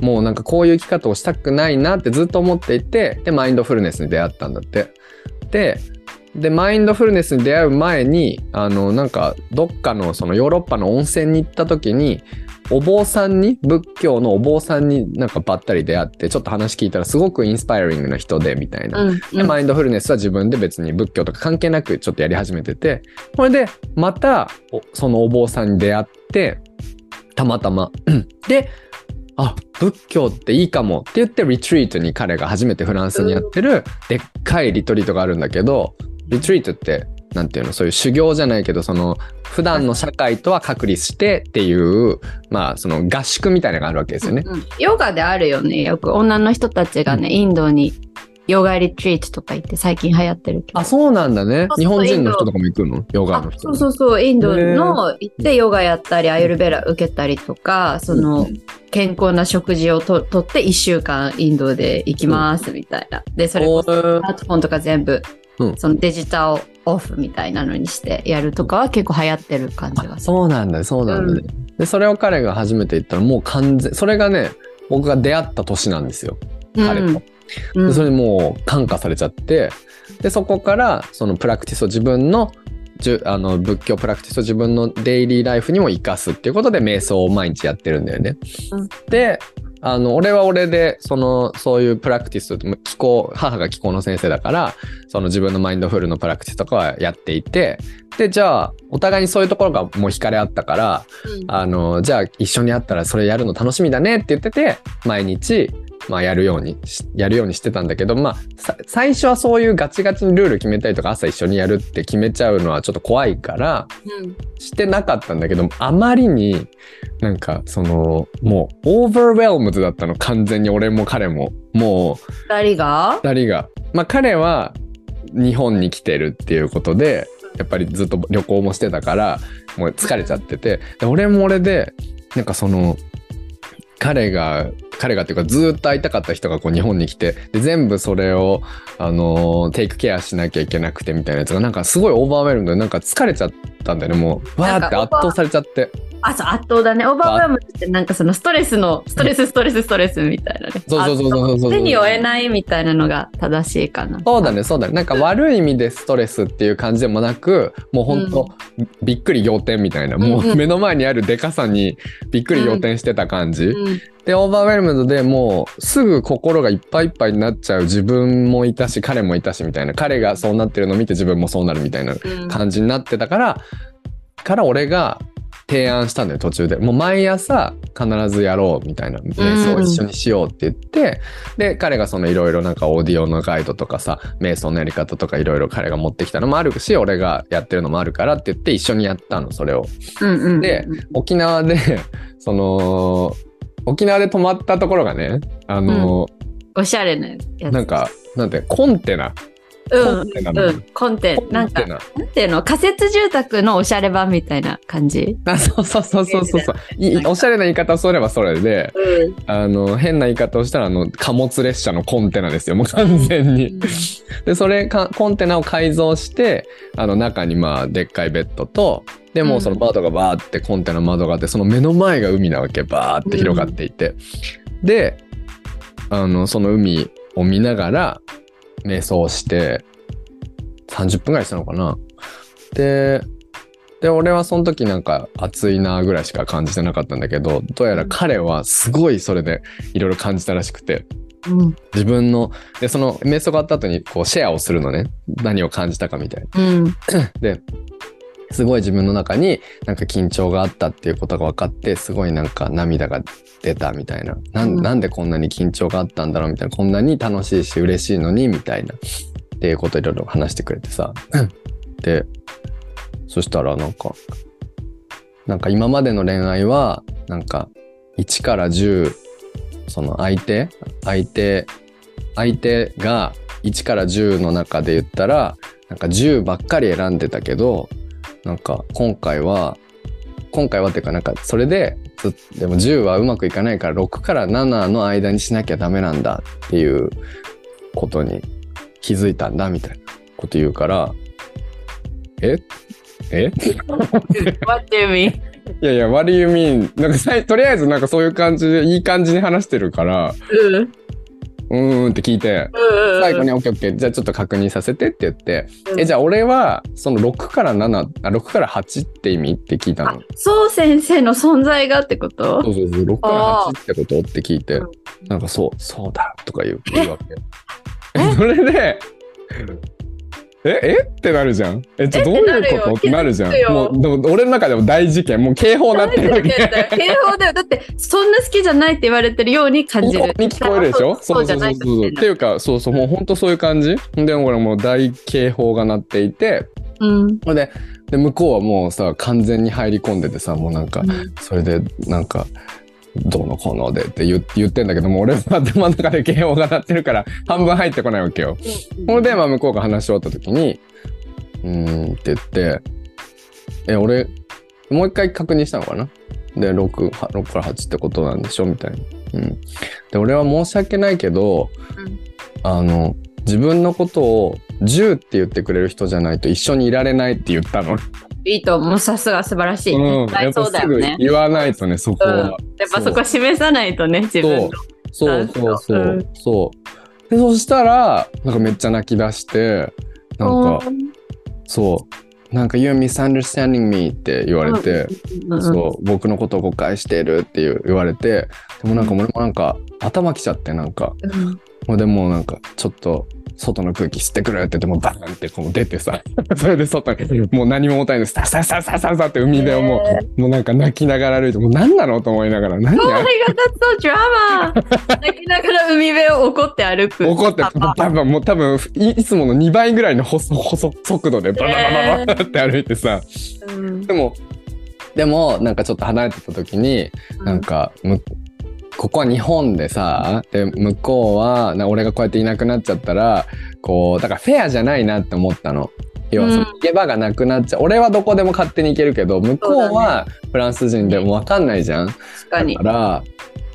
もうなんかこういう生き方をしたくないなってずっと思っていて、でマインドフルネスに出会ったんだって。でマインドフルネスに出会う前になんかどっかのそのヨーロッパの温泉に行った時に、仏教のお坊さんになんかばったり出会って、ちょっと話聞いたらすごくインスパイリングな人でみたいな、でマインドフルネスは自分で別に仏教とか関係なくちょっとやり始めてて、これでまたそのお坊さんに出会ってたまたまで、あ、仏教っていいかもって言って、リトリートに、彼が初めてフランスにやってるでっかいリトリートがあるんだけど、リトリートってなんていうの、そういう修行じゃないけど、その普段の社会とは隔離してっていう、まあその合宿みたいなのがあるわけですよね、うんうん、ヨガであるよね、よく女の人たちがね、インドにヨガリトリートとか言って最近流行ってるけど。あ、そうなんだね。そうそう、日本人の人とかも行くの、ヨガの人。そうそうそう、インドの行ってヨガやったり、アユルベラ受けたりとか、その健康な食事をとって1週間インドで行きますみたいな。で、それこそスマートフォンとか全部、そのデジタルオフみたいなのにしてやるとかは結構流行ってる感じがする。そうなんだね、そうなんだね、うん。で、それを彼が初めて行ったら、もう完全、それがね、僕が出会った年なんですよ、彼と。うんで、それもう感化されちゃって、でそこからそのプラクティスを自分の仏教プラクティスを自分のデイリーライフにも生かすっていうことで瞑想を毎日やってるんだよね、うん、で俺は俺でそういうプラクティス、母が気功の先生だから、その自分のマインドフルのプラクティスとかはやっていて、でじゃあお互いにそういうところがもう惹かれ合ったから、うん、じゃあ一緒に会ったらそれやるの楽しみだねって言ってて、毎日まあ、やるようにしてたんだけど、まあ、最初はそういうガチガチにルール決めたりとか、朝一緒にやるって決めちゃうのはちょっと怖いから、うん、してなかったんだけど、あまりになんかもうオーバーウェルムズだったの、完全に。俺も彼ももう2人が、まあ、彼は日本に来てるっていうことで、やっぱりずっと旅行もしてたからもう疲れちゃってて、で俺も俺でなんか彼がっていうか、ずっと会いたかった人がこう日本に来て、で全部それをテイクケアしなきゃいけなくてみたいなやつが、なんかすごいオーバーウェルムで、なんか疲れちゃったんだよね、もうわーって圧倒されちゃって。あ、そう、圧倒だね。オーバーウェルムって、なんかそのストレスみたいなね。そう手に負えないみたいなのが正しいかな。そうだね。なんか悪い意味でストレスっていう感じでもなく、もうほんと、うん、びっくり仰天みたいな、もう目の前にあるでかさにびっくり仰天してた感じ、うんうん、でオーバーウェルムでもうすぐ心がいっぱいいっぱいになっちゃう自分もいたし、彼もいたしみたいな、彼がそうなってるのを見て自分もそうなるみたいな感じになってたから俺が提案したんだよ、途中で。もう毎朝必ずやろうみたいな、瞑想を一緒にしようって言って、うん、で彼がいろいろなんかオーディオのガイドとかさ、瞑想のやり方とかいろいろ彼が持ってきたのもあるし、俺がやってるのもあるからって言って一緒にやったの、それを、うんうんうん、で沖縄で泊まったところがね、おしゃれなやつ、なんてコンテナ仮設住宅のおしゃれ版みたいな感じ。そうそう、おしゃれな言い方をすればそれで、うん、変な言い方をしたら貨物列車のコンテナですよ、もう完全に、うん、でコンテナを改造して、中にまあでっかいベッドと、でもその窓がバーって、コンテナ窓があって、その目の前が海なわけ、バーって広がっていて、うん、でその海を見ながら瞑想して30分ぐらいしたのかな。で俺はその時なんか暑いなぐらいしか感じてなかったんだけど、どうやら彼はすごいそれでいろいろ感じたらしくて、うん、自分のでその瞑想があった後にこうシェアをするのね、何を感じたかみたいな、うん、ですごい自分の中になんか緊張があったっていうことが分かって、すごいなんか涙が出たみたいな、なんでこんなに緊張があったんだろうみたいな、こんなに楽しいし嬉しいのにみたいなっていうことをいろいろ話してくれてさ、でそしたらなんか今までの恋愛はなんか1から10、その相手が1から10の中で言ったら、なんか10ばっかり選んでたけど、なんか今回はっていうか、なんかそれででも10はうまくいかないから6から7の間にしなきゃダメなんだっていうことに気づいたんだみたいなこと言うから、えWhat do you mean? いや What do you mean? なんかとりあえずなんかそういう感じでいい感じに話してるから、うんうんって聞いて、最後に OKOK じゃあちょっと確認させてって言って、じゃあ俺はその6から8って意味って聞いたの。そう、先生の存在がってこと。そう6から8ってことって聞いて、なんかそうだとか言うわけ。それでってなるじゃん。どういうことってなるじゃん。もうでも俺の中でも大事件、もう警報なってるわけ。警報だよ。だってそんな好きじゃないって言われてるように感じる。に聞こえるでしょ。そうじゃないっていうか、そうそう、もう本当そういう感じ。でも俺もう大警報が鳴っていて、うん。で向こうはもうさ完全に入り込んでてさ、もうなんか、うん、それでなんか。どうのこうのでって言ってんだけども、俺は頭の中で警報が鳴ってるから半分入ってこないわけよ。この電話向こうが話し終わった時に「って言って「俺もう一回確認したのかな?」で6から8ってことなんでしょみたいな。で俺は申し訳ないけど、自分のことを10って言ってくれる人じゃないと一緒にいられないって言ったの。いいと思う。さすが素晴らしい。絶対そうだよね。やっぱすぐ言わないとね、そこは。やっぱそこ示さないとね、自分の。そう。で、そしたら、なんかめっちゃ泣き出して、なんか、そう、なんか、You're misunderstanding me って言われて、そう、僕のことを誤解してるって言われて、でもなんか俺もなんか、頭きちゃって、なんか、でもなんか、ちょっと、外の空気吸ってくるって言ってもバーンってこう出てさそれで外にもう何ももたないのササササササって海でもうなんか泣きながら歩いて、もう何なのと思いながら、何やこれがthat's so drama 泣きながら海辺を怒って歩く、怒ってバンバン、もう多分いつもの2倍ぐらいの速度でバババババって歩いてさ、でもなんかちょっと離れてた時になんかここは日本でさ、で向こうは俺がこうやっていなくなっちゃったら、こうだからフェアじゃないなって思ったの。要はその行け場がなくなっちゃう。俺はどこでも勝手に行けるけど、向こうはフランス人でも分かんないじゃん。確かに。だから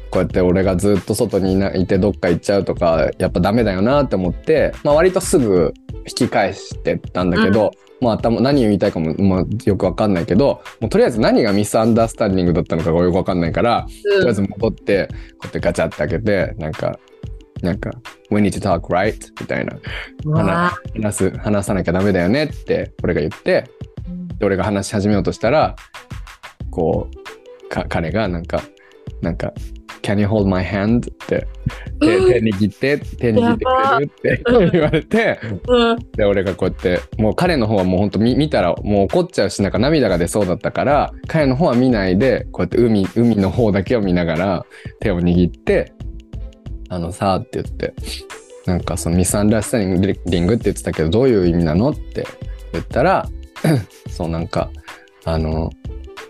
こうやって俺がずっと外にいてどっか行っちゃうとかやっぱダメだよなって思って、まあ、割とすぐ引き返してったんだけど、もう頭何を言いたいかも、まあ、よく分かんないけど、もうとりあえず何がミスアンダースタンディングだったのかがよく分かんないから、とりあえず戻ってこうやってガチャって開けて、なんか「We need to talk right」みたいな「話さなきゃダメだよね」って俺が言って、で俺が話し始めようとしたら、こう彼がなんかCan you hold my hand? って手握ってくれるって言われて、で俺がこうやって、もう彼の方はもうほんと見たらもう怒っちゃうし、なんか涙が出そうだったから、彼の方は見ないでこうやって海の方だけを見ながら手を握って、さあって言って、なんかそのミスアンダースタンディングって言ってたけどどういう意味なのって言ったらそう、なんか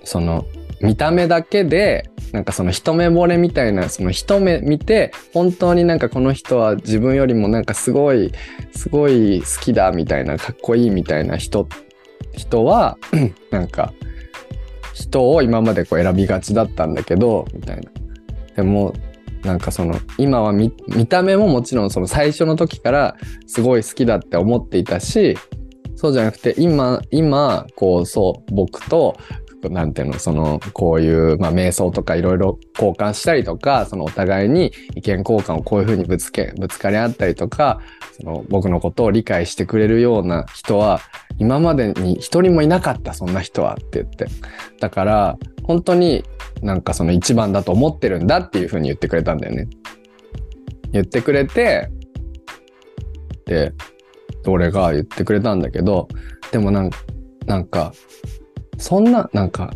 その見た目だけでなんかその一目惚れみたいな、その一目見て本当になんかこの人は自分よりもなんかすごい好きだみたいな、かっこいいみたいな人はなんか人を今までこう選びがちだったんだけどみたいな。でもなんかその今は 見た目ももちろんその最初の時からすごい好きだって思っていたし、そうじゃなくて今こう、そう僕となんていうの、そのこういう、まあ、瞑想とかいろいろ交換したりとか、そのお互いに意見交換をこういうふうにぶつかり合ったりとか、その僕のことを理解してくれるような人は今までに一人もいなかった、そんな人はって言って、だから本当になんかその一番だと思ってるんだっていうふうに言ってくれたんだよね。言ってくれて、で俺が言ってくれたんだけど、でもなんかそんな、なんか、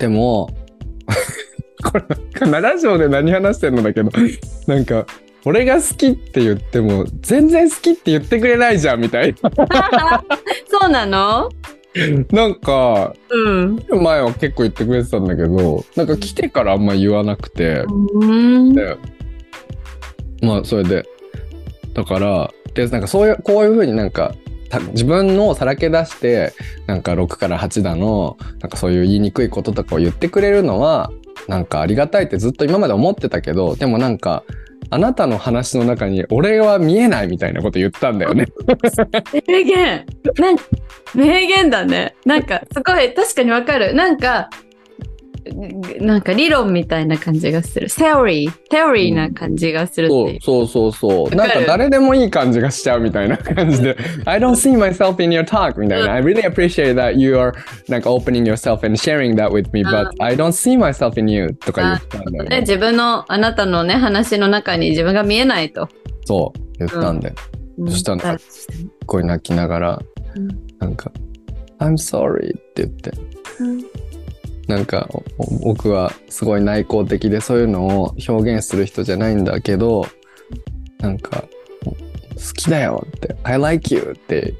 でも、これなんか、ラジオで何話してんのだけど、なんか、俺が好きって言っても、全然好きって言ってくれないじゃん、みたいな。そうなの?なんか、前は結構言ってくれてたんだけど、なんか来てからあんま言わなくて、で、まあ、それで、だから、で、なんかそういう、こういうふうになんか、自分のをさらけ出してなんか6から8だのなんかそういう言いにくいこととかを言ってくれるのはなんかありがたいってずっと今まで思ってたけど、でもなんかあなたの話の中に俺は見えないみたいなこと言ったんだよね。名言だね。なんかすごい確かにわかる。なんか理論みたいな感じがする。セオリーな感じがするっていう。そう。なんか誰でもいい感じがしちゃうみたいな感じで。I don't see myself in your talk みたいな。I really appreciate that you are なんか opening yourself and sharing that with me, but I don't see myself in you とか言ったんだよね。自分のあなたのね話の中に自分が見えないと。そう言ったんで。うん、そしたらなんかすっごい泣きながら、うん、なんか I'm sorry って言って、うん、なんか僕はすごい内向的でそういうのを表現する人じゃないんだけど、なんか好きだよって I like you って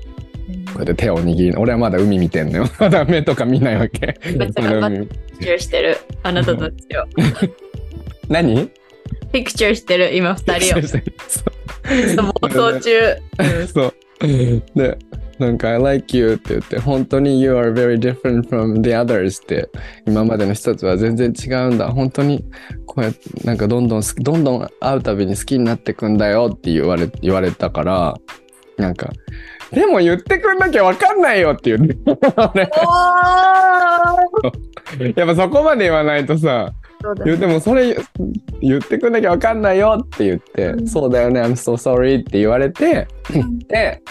こうやって手を握り、俺はまだ海見てんのよまだ目とか見ないわけめっちゃ頑張ってピクチューしてるあなたたちを何ピクチューしてる今二人を暴走中そうでなんか I like you って言って本当に You are very different from the others って今までの人たちは全然違うんだ本当にこうやってなんかどんどん会うたびに好きになってくんだよって言われたからなんかでも言ってくんなきゃ分かんないよっていうねやっぱそこまで言わないとさでもそれ言ってくんなきゃ分かんないよって言って、うん、そうだよね I'm so sorry って言われて、うん、で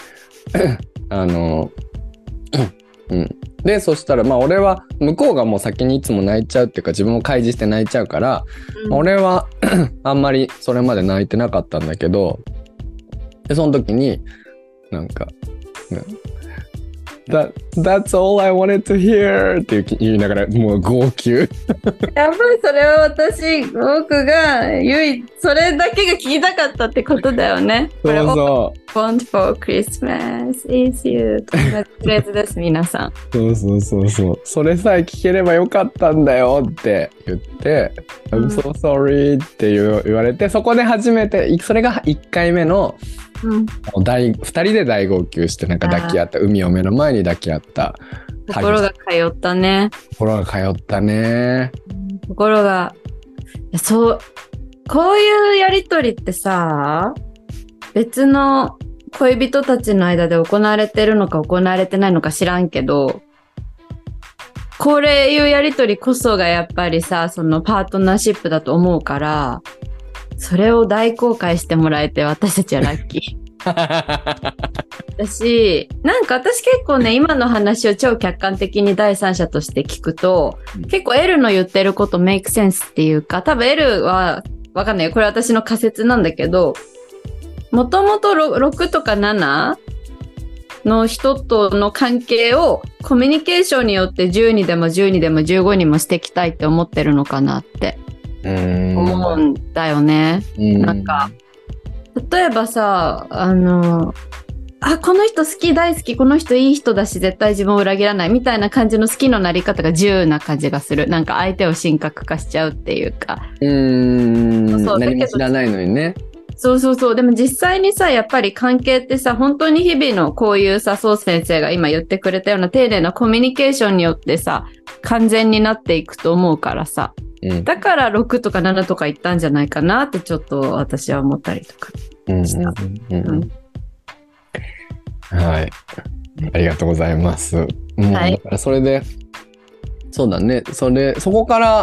うん、でそしたらまあ俺は向こうがもう先にいつも泣いちゃうっていうか自分を開示して泣いちゃうから、うん、俺はあんまりそれまで泣いてなかったんだけどでその時になんか、ねThat's all I wanted to hear って言いながらもう号泣やばいそれは僕が唯一それだけが聞きたかったってことだよねそうそう Want for Christmas is you というフレーズです皆さんそうそれさえ聞ければよかったんだよって言って、うん、I'm so sorry って言われてそこで初めてそれが1回目のうん、2人で大号泣してなんか抱き合った海を目の前に抱き合った心が通ったね、うん、心がそうこういうやりとりってさ別の恋人たちの間で行われてるのか行われてないのか知らんけどこれいうやりとりこそがやっぱりさそのパートナーシップだと思うからそれを大公開してもらえて私たちはラッキー私結構ね今の話を超客観的に第三者として聞くと結構 L の言ってることメイクセンスっていうか多分 L はわかんないこれ私の仮説なんだけどもともと6とか7の人との関係をコミュニケーションによって10にでも10にでも15にもしていきたいって思ってるのかなって思うんだよね。なんか例えばさこの人好き大好きこの人いい人だし絶対自分を裏切らないみたいな感じの好きのなり方が自由な感じがするなんか相手を神格化しちゃうっていうかそう何も知らないのにねそうでも実際にさやっぱり関係ってさ本当に日々のこういうさそう先生が今言ってくれたような丁寧なコミュニケーションによってさ完全になっていくと思うからさだから6とか7とかいったんじゃないかなってちょっと私は思ったりとかした、はいありがとうございます、はい、だからそれでそうだねそこから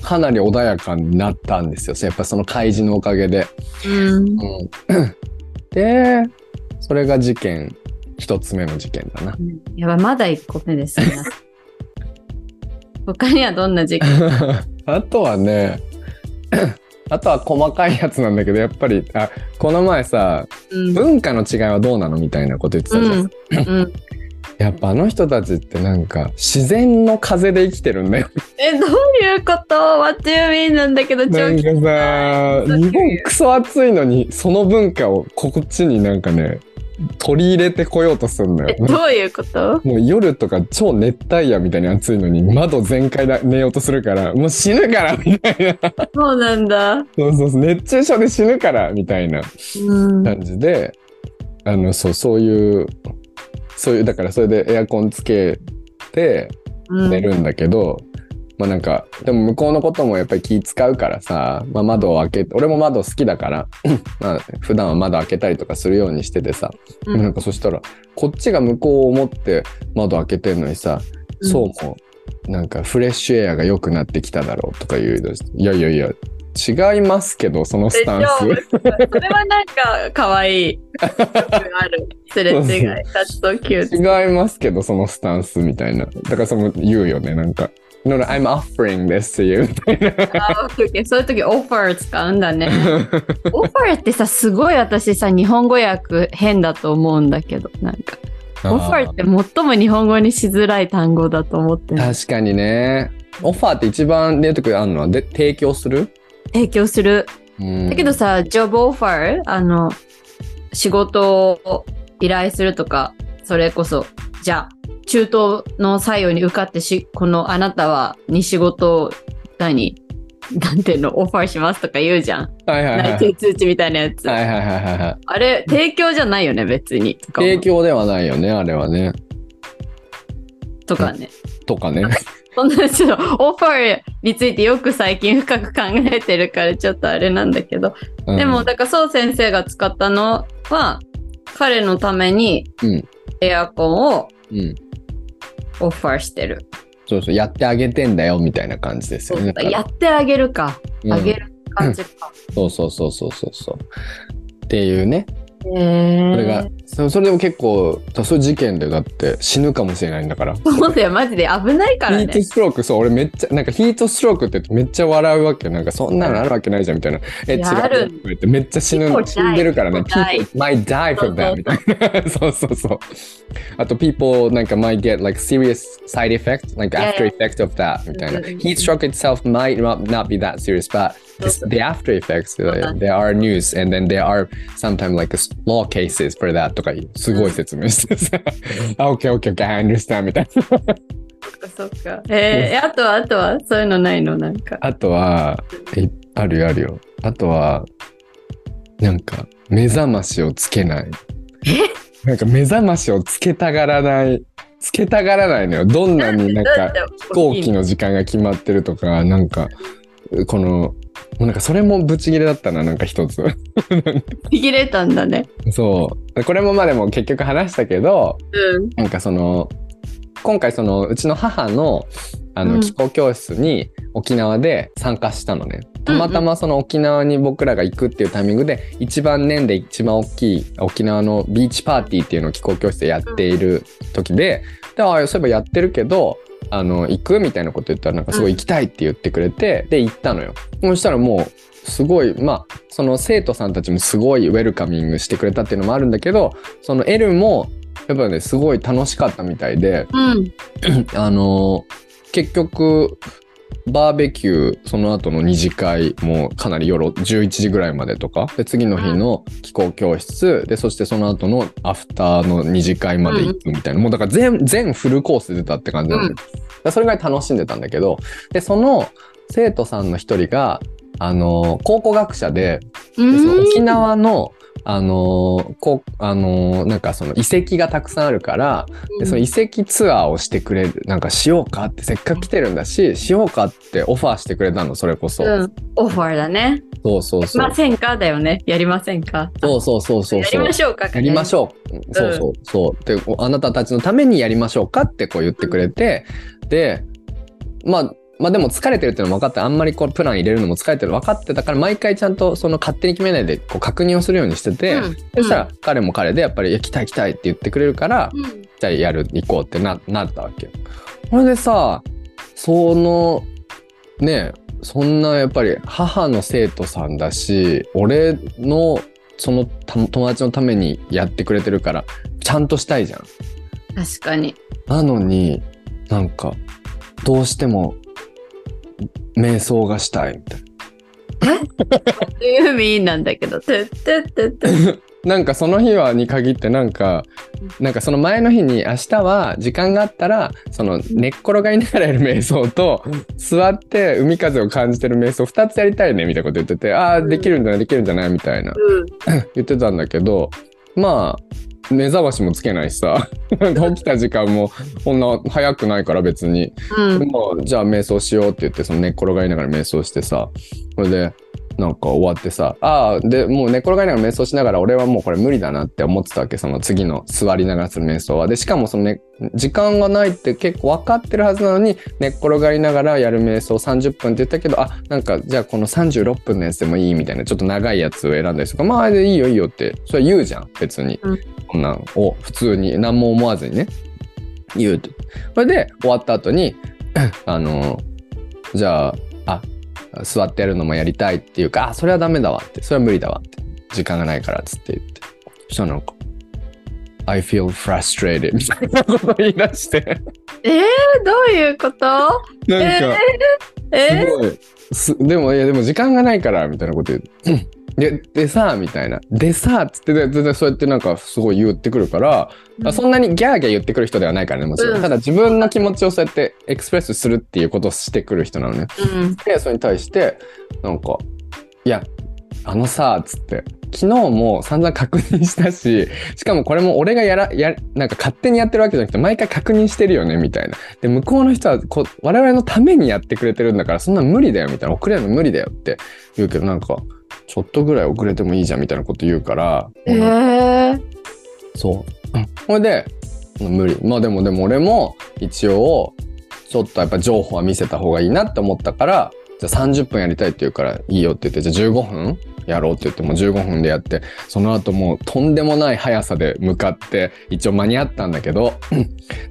かなり穏やかになったんですよやっぱその開示のおかげで、でそれが事件1つ目の事件だな、やばまだ1個目ですね他にはどんな事件あとは細かいやつなんだけどやっぱりこの前さ、文化の違いはどうなのみたいなこと言ってたじゃん、やっぱあの人たちってなんか自然の風で生きてるんだよどういうこと What do you mean なんだけどなんかさ日本クソ暑いのにその文化をこっちになんかね取り入れてこようとするんだよ。どういうこと？もう夜とか超熱帯夜みたいに暑いのに窓全開で寝ようとするからもう死ぬからみたいな。そうなんだ。そう熱中症で死ぬからみたいな感じで、そういうだからそれでエアコンつけて寝るんだけど。まあなんかでも向こうのこともやっぱり気使うからさ、まあ、窓を開けて俺も窓好きだからまあ普段は窓開けたりとかするようにしててさ、なんかそしたらこっちが向こうを思って窓開けてんのにさ、そうもなんかフレッシュエアが良くなってきただろうとか言うといやいやいや違いますけどそのスタンスそれはなんか可愛いあるすれ違いThat's so cute 違いますけどそのスタンスみたいなだからその言うよねなんか No, I'm offering this to you. そういう時 offer 使うんだね。offer ってさ、すごい私さ、日本語訳変だと思うんだけど、なんか。offer って最も日本語にしづらい単語だと思ってる。確かにね。offer って一番出てくるあるのは、で、提供する？提供する。うん、だけどさ、job offer、仕事を依頼するとか、それこそ、じゃあ、中東の採用に受かってこのあなたはに仕事をなんていうのオファーしますとか言うじゃん、はいはいはい、内定通知みたいなやつ、はいはいはいはい、あれ提供じゃないよね別にとか提供ではないよねあれはねとかねとかねそんなちょっとオファーについてよく最近深く考えてるからちょっとあれなんだけど、うん、でもだからそう先生が使ったのは彼のためにエアコンを、うんうんオファーしてる。そうそう、やってあげてんだよみたいな感じですよね。やってあげるか、うん、あげる感じか。そうそうそうそうそうそうっていうね。それがそれでも結構そういう事件でだって死ぬかもしれないんだから。そうだよマジで危ないからね。ヒートストロークそう俺めっちゃなんかヒートストロークってめっちゃ笑うわけなんかそんなのあるわけないじゃんみたいな。違うってめっちゃ死んでるからね。People might die from that みたいな。そうそうそう。あと people なんか might get like serious side effect like after effect of that みたいな。Heat stroke itself might not be that serious but the after effects there are news and then there are sometimes like law cases for that とかすごい説明してさあ OK I understand みたいなそっかあとはそういうのないのなんかあとはあるよあとはなんか目覚ましをつけないなんか目覚ましをつけたがらないのよどんなになんか飛行機の時間が決まってるとかなんかこのなんかそれもブチギレだったななんか一つブチギレたんだねそうこれもまあでも結局話したけど、うん、なんかその今回そのうちの母の気候教室に沖縄で参加したのね、うん、たまたまその沖縄に僕らが行くっていうタイミングで、うんうん、年で一番大きい沖縄のビーチパーティーっていうのを気候教室でやっている時で、うん、であそういえばやってるけど行くみたいなこと言ったらなんかすごい行きたいって言ってくれて、うん、で行ったのよそしたらもうすごいまあその生徒さんたちもすごいウェルカミングしてくれたっていうのもあるんだけどそのエルもやっぱねすごい楽しかったみたいで、うん、結局バーベキューその後の2次会もかなり夜11時ぐらいまでとかで次の日の気候教室でそしてその後のアフターの2次会まで行くみたいな、うん、もうだから全フルコース出たって感じなんで、うん、それぐらい楽しんでたんだけどでその生徒さんの一人が考古学者 でその沖縄のなんかその遺跡がたくさんあるから、うん、でその遺跡ツアーをしてくれるなんかしようかってせっかく来てるんだししようかってオファーしてくれたのそれこそ、うん、オファーだねそうやりませんかだよねやりませんかそうやりましょうかやりましょう、うん、そうであなたたちのためにやりましょうかってこう言ってくれて、うん、でまあでも疲れてるっていうのも分かってあんまりこうプラン入れるのも疲れてる分かってたから毎回ちゃんとその勝手に決めないでこう確認をするようにしてて、うん、そしたら彼も彼でやっぱり来たいって言ってくれるから、うん、じゃあ行こうってなったわけよ。それでさそのねそんなやっぱり母の生徒さんだし俺のその友達のためにやってくれてるからちゃんとしたいじゃん。確かに。なのになんかどうしても瞑想がしたいみたいな。という意味なんだけど。なんかその日に限ってなんかその前の日に明日は時間があったらその寝っ転がりながらやる瞑想と座って海風を感じてる瞑想2つやりたいねみたいなこと言っててあーできるんじゃないみたいな、うん、言ってたんだけどまあ目覚ましもつけないしさ起きた時間もこんな早くないから別に、うん、もうじゃあ瞑想しようって言ってその寝っ転がりながら瞑想してさそれでなんか終わってさあでもう寝っ転がりながら瞑想しながら俺はもうこれ無理だなって思ってたわけその次の座りながらする瞑想はでしかもその、ね、時間がないって結構分かってるはずなのに寝っ転がりながらやる瞑想30分って言ったけどあなんかじゃあこの36分のやつでもいいみたいなちょっと長いやつを選んだりとかまあでいいよってそれ言うじゃん別に、うん、こんなんを普通に何も思わずにね言うとそれで終わった後にじゃあ、あ、座ってやるのもやりたいっていうか、あ、それはダメだわって、それは無理だわって、時間がないからっつって言って、そしたらなんか、I feel frustrated みたいなこと言い出して。どういうこと？なんか、すごい。でも、いや、でも時間がないからみたいなこと言う。でさみたいな。でさっつってでそうやってなんかすごい言ってくるから、うん、そんなにギャーギャー言ってくる人ではないからね、もちろん。ただ自分の気持ちをそうやってエクスプレスするっていうことをしてくる人なのね。うん、でそれに対してなんか「いやあのさ」っつって昨日も散々確認したし、しかもこれも俺がなんか勝手にやってるわけじゃなくて毎回確認してるよねみたいな。で向こうの人は我々のためにやってくれてるんだから、そんな無理だよみたいな、遅れるの無理だよって言うけど、なんか。ちょっとぐらい遅れてもいいじゃんみたいなこと言うから、そう、それで無理。まあでも俺も一応ちょっとやっぱ情報は見せた方がいいなって思ったから、じゃあ30分やりたいって言うからいいよって言って、じゃあ15分やろうって言っても15分でやって、その後もうとんでもない速さで向かって一応間に合ったんだけど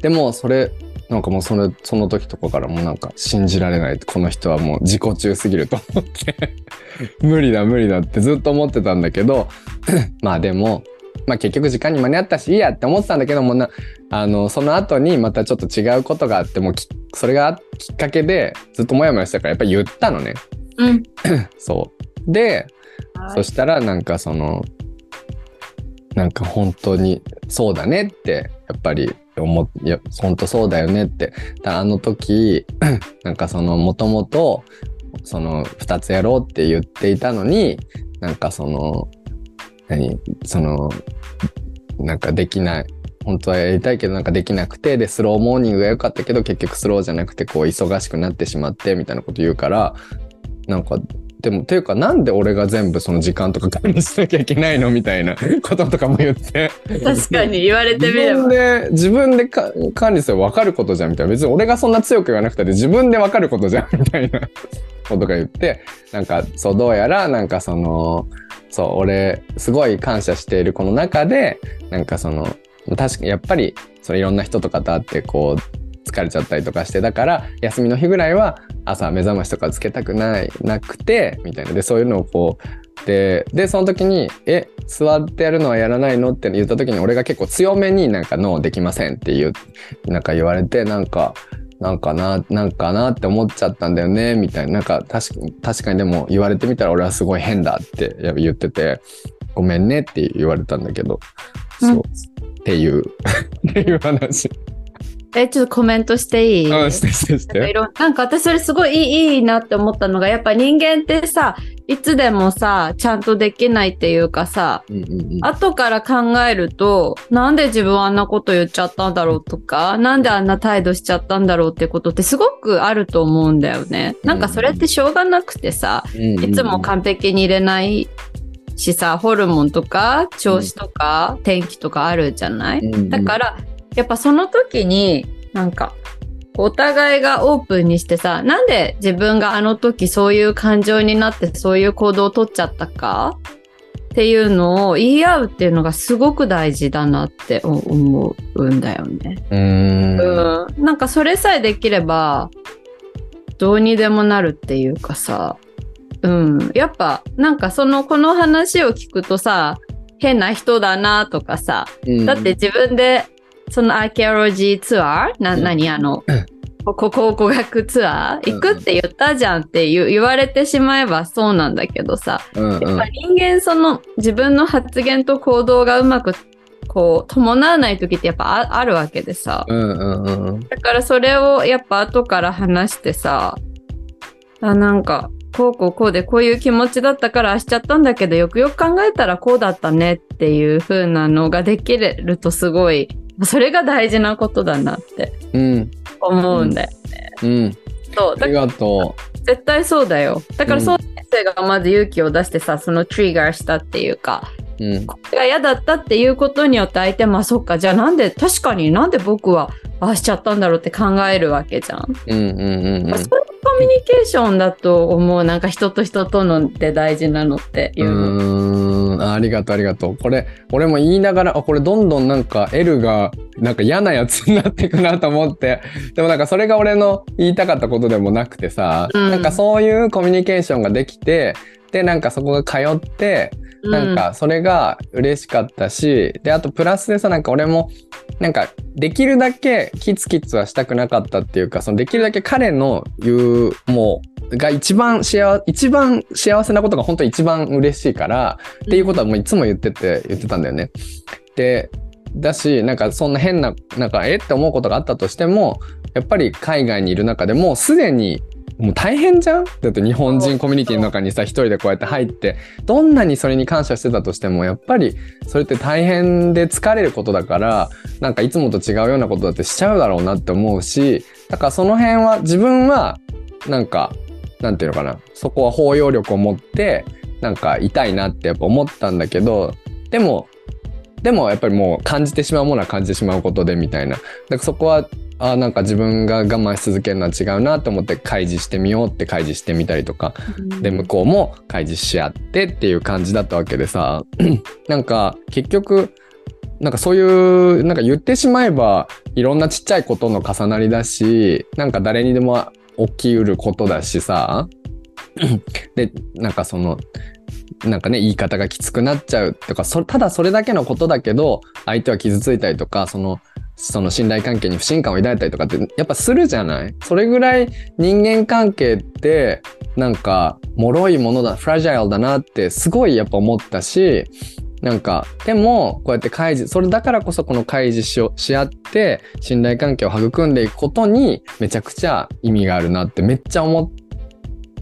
でもそれなんかもうその時とかからもうなんか信じられない、この人はもう自己中すぎると思って無理だってずっと思ってたんだけどまあでも、まあ、結局時間に間に合ったしいいやって思ってたんだけども、その後にまたちょっと違うことがあって、もうそれがきっかけでずっとモヤモヤしたからやっぱり言ったのね。うん、そうで、そしたらなんかなんか本当にそうだねってやっぱりいや本当そうだよねって、あの時なんかもともとその2つやろうって言っていたのに、なんかなんかできない、本当はやりたいけどなんかできなくて、でスローモーニングが良かったけど結局スローじゃなくてこう忙しくなってしまってみたいなこと言うから、なんか。でもっていうか、なんで俺が全部その時間とか管理しなきゃいけないのみたいなこととかも言って、確かに言われてみれば自分で管理すれば分かることじゃんみたいな、別に俺がそんな強く言わなくて自分で分かることじゃんみたいなこととか言って、なんかそうどうやらなんかそう俺すごい感謝しているこの中で、なんか確かやっぱりいろんな人とかと会ってこう。疲れちゃったりとかして、だから休みの日ぐらいは朝目覚ましとかつけたくなくてみたいな、でそういうのをこうでその時に「座ってやるのはやらないの?」って言った時に俺が結構強めになんか「ノーできません」っていうなんか言われて、なんかなって思っちゃったんだよねみたいな、なんか確かにでも言われてみたら俺はすごい変だって言ってて「ごめんね」って言われたんだけど、そうっていう話。ちょっとコメントしていい？なんか私それすごいいいなって思ったのが、やっぱ人間ってさ、いつでもさちゃんとできないっていうかさ、後から考えるとなんで自分あんなこと言っちゃったんだろうとか、なんであんな態度しちゃったんだろうってことってすごくあると思うんだよね。なんかそれってしょうがなくてさ、いつも完璧に入れないしさ、ホルモンとか調子とか天気とかあるじゃない？だからやっぱその時になんかお互いがオープンにしてさ、なんで自分があの時そういう感情になってそういう行動をとっちゃったかっていうのを言い合うっていうのがすごく大事だなって思うんだよね。なんかそれさえできればどうにでもなるっていうかさ、やっぱなんかこの話を聞くとさ、変な人だなとかさ、だって自分でそのアーケオロジーツアー何考古学ツアー行くって言ったじゃんって言われてしまえばそうなんだけどさ、やっぱ人間自分の発言と行動がうまくこう伴わない時ってやっぱあるわけでさ、だからそれをやっぱ後から話してさ、なんかこうでこういう気持ちだったからあしちゃったんだけど、よくよく考えたらこうだったねっていう風なのができるとすごい。それが大事なことだなって思うんだよね。ありがとう。絶対そうだよ。だからそう先生がまず勇気を出してさ、そのトリガーしたっていうか、これが嫌だったっていうことによって相手もそっかじゃあなんで確かになんで僕はああしちゃったんだろうって考えるわけじゃん。そういうコミュニケーションだと思う。なんか人と人とのって大事なのっていう。ありがとうありがとう。これ俺も言いながら、あ、これどんどんなんか L がなんか嫌なやつになっていくなと思って、でもなんかそれが俺の言いたかったことでもなくてさ、なんかそういうコミュニケーションができて、でなんかそこが通ってなんかそれが嬉しかったし、であとプラスでさ、なんか俺もなんかできるだけキツキツはしたくなかったっていうか、そのできるだけ彼の言うもうが一番幸せなことが本当に一番嬉しいからっていうことはもういつも言ってたんだよね。でだし、なんかそんな変ななんかえって思うことがあったとしても、やっぱり海外にいる中でもうすでにもう大変じゃん。だって日本人コミュニティの中にさ一人でこうやって入って、どんなにそれに感謝してたとしてもやっぱりそれって大変で疲れることだから、なんかいつもと違うようなことだってしちゃうだろうなって思うし、だからその辺は自分はなんかなんていうのかな、そこは包容力を持ってなんかいたいなってやっぱ思ったんだけど、でもやっぱりもう感じてしまうものは感じてしまうことでみたいな、だからそこはあ、なんか自分が我慢し続けるのは違うなと思って開示してみようって開示してみたりとか、で向こうも開示し合ってっていう感じだったわけでさなんか結局なんかそういうなんか言ってしまえばいろんなちっちゃいことの重なりだし、なんか誰にでも起きうることだしさでなんかそのなんかね、言い方がきつくなっちゃうとか、ただそれだけのことだけど相手は傷ついたりとか、その信頼関係に不信感を抱いたりとかってやっぱするじゃない。それぐらい人間関係ってなんか脆いものだ、フラジャイルだなってすごいやっぱ思ったし、なんかでもこうやって開示、それだからこそこの開示し合って信頼関係を育んでいくことにめちゃくちゃ意味があるなってめっちゃ思っ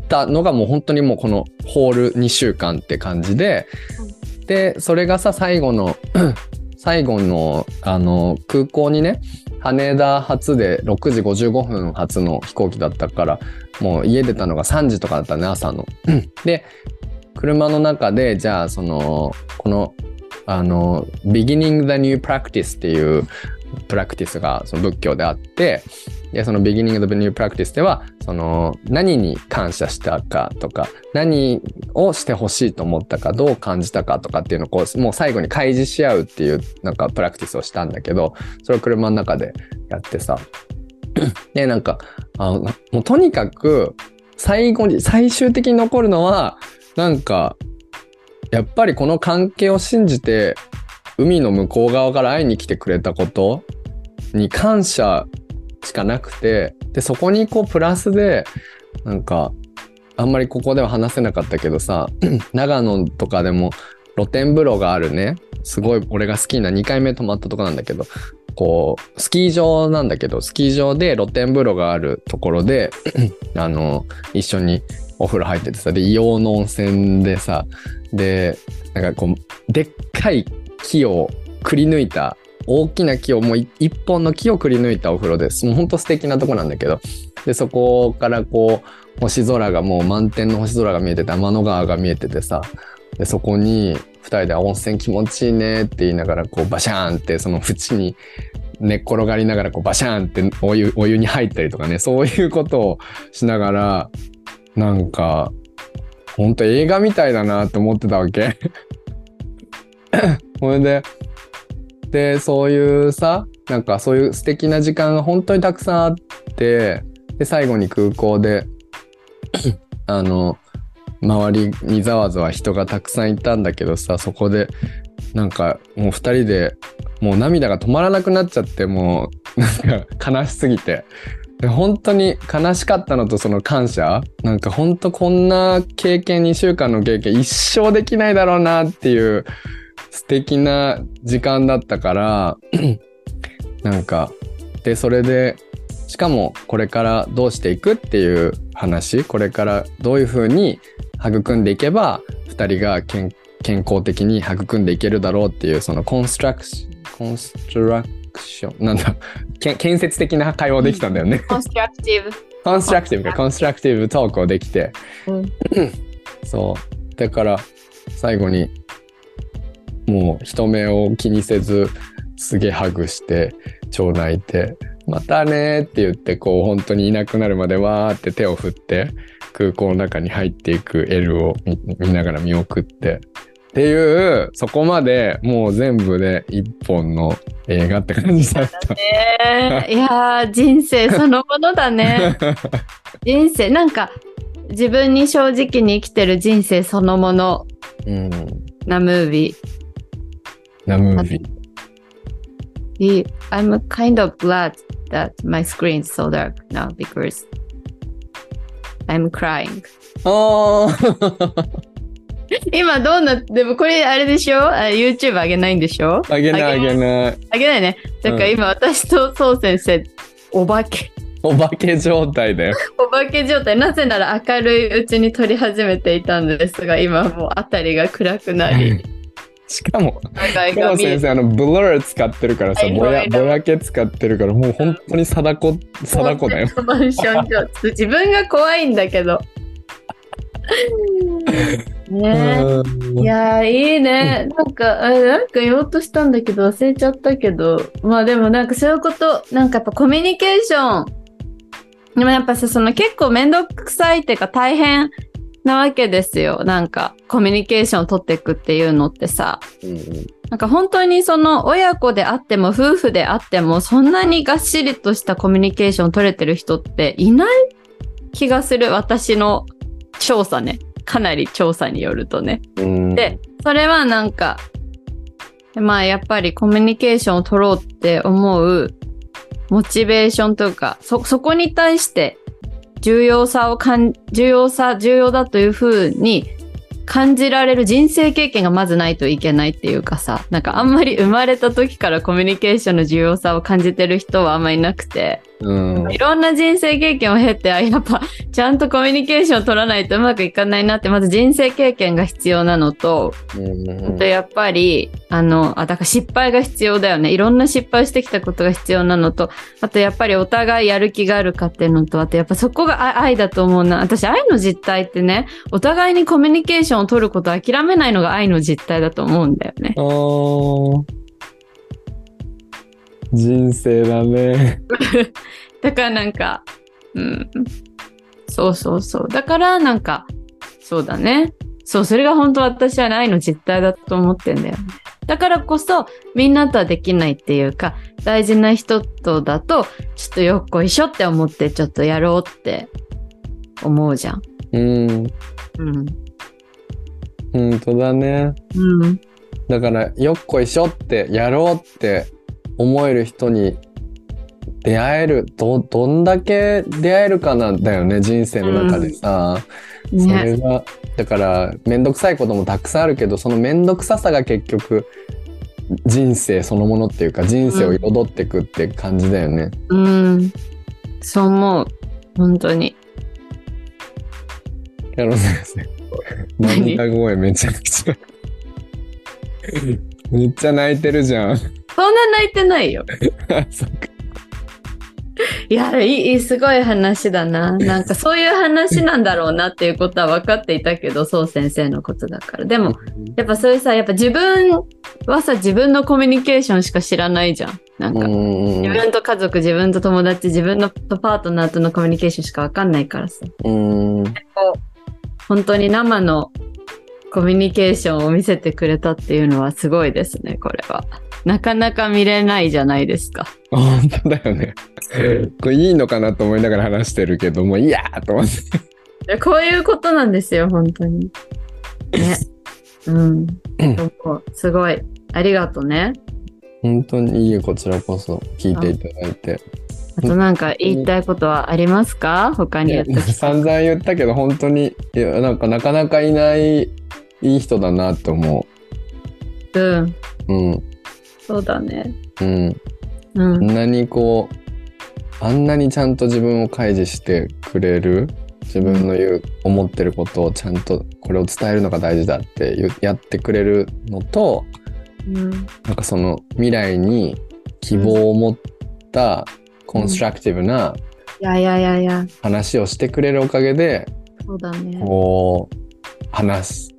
たのが、もう本当にもうこのホール2週間って感じで、でそれがさ最後の、空港にね、羽田発で6時55分発の飛行機だったから、もう家出たのが3時とかだったね、朝の。で、車の中で、じゃあ、beginning the new practice っていうプラクティスがその仏教であって、でその beginning the new practice では、その何に感謝したかとか、何をしてほしいと思ったか、どう感じたかとかっていうのをこうもう最後に開示し合うっていうなんかプラクティスをしたんだけど、それを車の中でやってさでなんかもうとにかく最終的に残るのはなんかやっぱりこの関係を信じて海の向こう側から会いに来てくれたことに感謝しかなくて、でそこにこうプラスでなんかあんまりここでは話せなかったけどさ長野とかでも露天風呂があるね、すごい俺が好きな2回目泊まったとこなんだけど、こうスキー場なんだけど、スキー場で露天風呂があるところで一緒にお風呂入っててさ、で硫黄の温泉でさ、でなんかこうでっかい木をくり抜いた大きな木をもう一本の木をくり抜いたお風呂です。もうほんと素敵なとこなんだけど、でそこからこう星空がもう満天の星空が見えてて、天の川が見えててさ、でそこに2人で温泉気持ちいいねって言いながらこうバシャーンってその縁に寝っ転がりながらこうバシャーンってお湯に入ったりとかね、そういうことをしながらなんかほんと映画みたいだなって思ってたわけそれでそういうさ、なんかそういう素敵な時間が本当にたくさんあって、で最後に空港で周りにざわざわ人がたくさんいたんだけどさ、そこでなんかもう2人でもう涙が止まらなくなっちゃって、もうなんか悲しすぎて、で本当に悲しかったのとその感謝、なんか本当こんな経験、2週間の経験一生できないだろうなっていう素敵な時間だったからなんかで、それでしかもこれからどうしていくっていう話、これからどういう風に育んでいけば2人が健康的に育んでいけるだろうっていう、そのコンストラクションなんだ建設的な会話できたんだよねコンストラクティブトークをできて、そうだから最後にもう人目を気にせずすげえハグしてちょうだいて、またねって言ってこう本当にいなくなるまでわーって手を振って空港の中に入っていくエルを見ながら見送ってっていう、そこまでもう全部で一本の映画って感じだった。いやー人生そのものだね。人生なんか自分に正直に生きてる人生そのもの、うん、なムービー。なムービー。I'm kind of glad that my screen is so dark now because I'm crying. 今どうなって、でもこれあれでしょ？ YouTube 上げないんでしょ？上げない上げない。上げないね。だから今私とそう先生、お化け。お化け状態だよ。お化け状態。なぜなら明るいうちに撮り始めていたんですが、今もう辺りが暗くなり。しかも先生ブラー使ってるからさ、ぼやけ使ってるからもう本当に貞子だよ。自分が怖いんだけど。ねえ、いやいいね。なんか言おうとしたんだけど忘れちゃったけど、まあでもなんかそういうことなんかやっぱコミュニケーションでもやっぱさその結構面倒くさいっていうか大変。なわけですよ。なんかコミュニケーションを取っていくっていうのってさ、うん、なんか本当にその親子であっても夫婦であってもそんなにがっしりとしたコミュニケーション取れてる人っていない気がする。私の調査ね、かなり調査によるとね、うん、でそれはなんかまあやっぱりコミュニケーションを取ろうって思うモチベーションというかそこに対して重要だというふうに感じられる人生経験がまずないといけないっていうかさ、なんかあんまり生まれた時からコミュニケーションの重要さを感じてる人はあんまりいなくて、いろんな人生経験を経て、やっぱちゃんとコミュニケーションを取らないとうまくいかないなって、まず人生経験が必要なのと、あとやっぱりだから失敗が必要だよね。いろんな失敗してきたことが必要なのと、あとやっぱりお互いやる気があるかっていうのと、あとやっぱそこが愛だと思うな。私愛の実態ってね、お互いにコミュニケーションを取ることを諦めないのが愛の実態だと思うんだよね。人生だね。だからなんか、うん、そう。だからなんか、そうだね。そう、それが本当私は愛の実態だと思ってんだよね。だからこそ、みんなとはできないっていうか、大事な人とだと、ちょっとよっこいしょって思って、ちょっとやろうって思うじゃん。うん。本当だね。うん。だから、よっこいしょってやろうって、思える人に出会える、どんだけ出会えるかなんだよね、人生の中でさ、それがだからめんどくさいこともたくさんあるけど、そのめんどくささが結局人生そのものっていうか人生を彩ってくって感じだよね。そう思う。本当にやろうですね。何か声めちゃくちゃめっちゃ泣いてるじゃん。そんな泣いてないよ。いや、いい、すごい話だな。なんかそういう話なんだろうなっていうことは分かっていたけど、そう先生のことだから。でも、やっぱそういうさ、やっぱ自分はさ、自分のコミュニケーションしか知らないじゃん。なんか、自分と家族、自分と友達、自分のパートナーとのコミュニケーションしか分かんないからさ。本当に生のコミュニケーションを見せてくれたっていうのはすごいですね、これは。なかなか見れないじゃないですか。本当だよね。これいいのかなと思いながら話してるけども、いやーと思って。こういうことなんですよ、本当に。ね。うん。すごい。ありがとうね。本当にいいよ、こちらこそ聞いていただいて。あとなんか言いたいことはありますか？他にやった。散々言ったけど、本当になんかなかなかいないいい人だなと思う。そうだね。あんなにこうあんなにちゃんと自分を開示してくれる、自分の思ってることをちゃんとこれを伝えるのが大事だってやってくれるのと、なんかその未来に希望を持ったコンストラクティブな話をしてくれるおかげで、そうだね。こう話す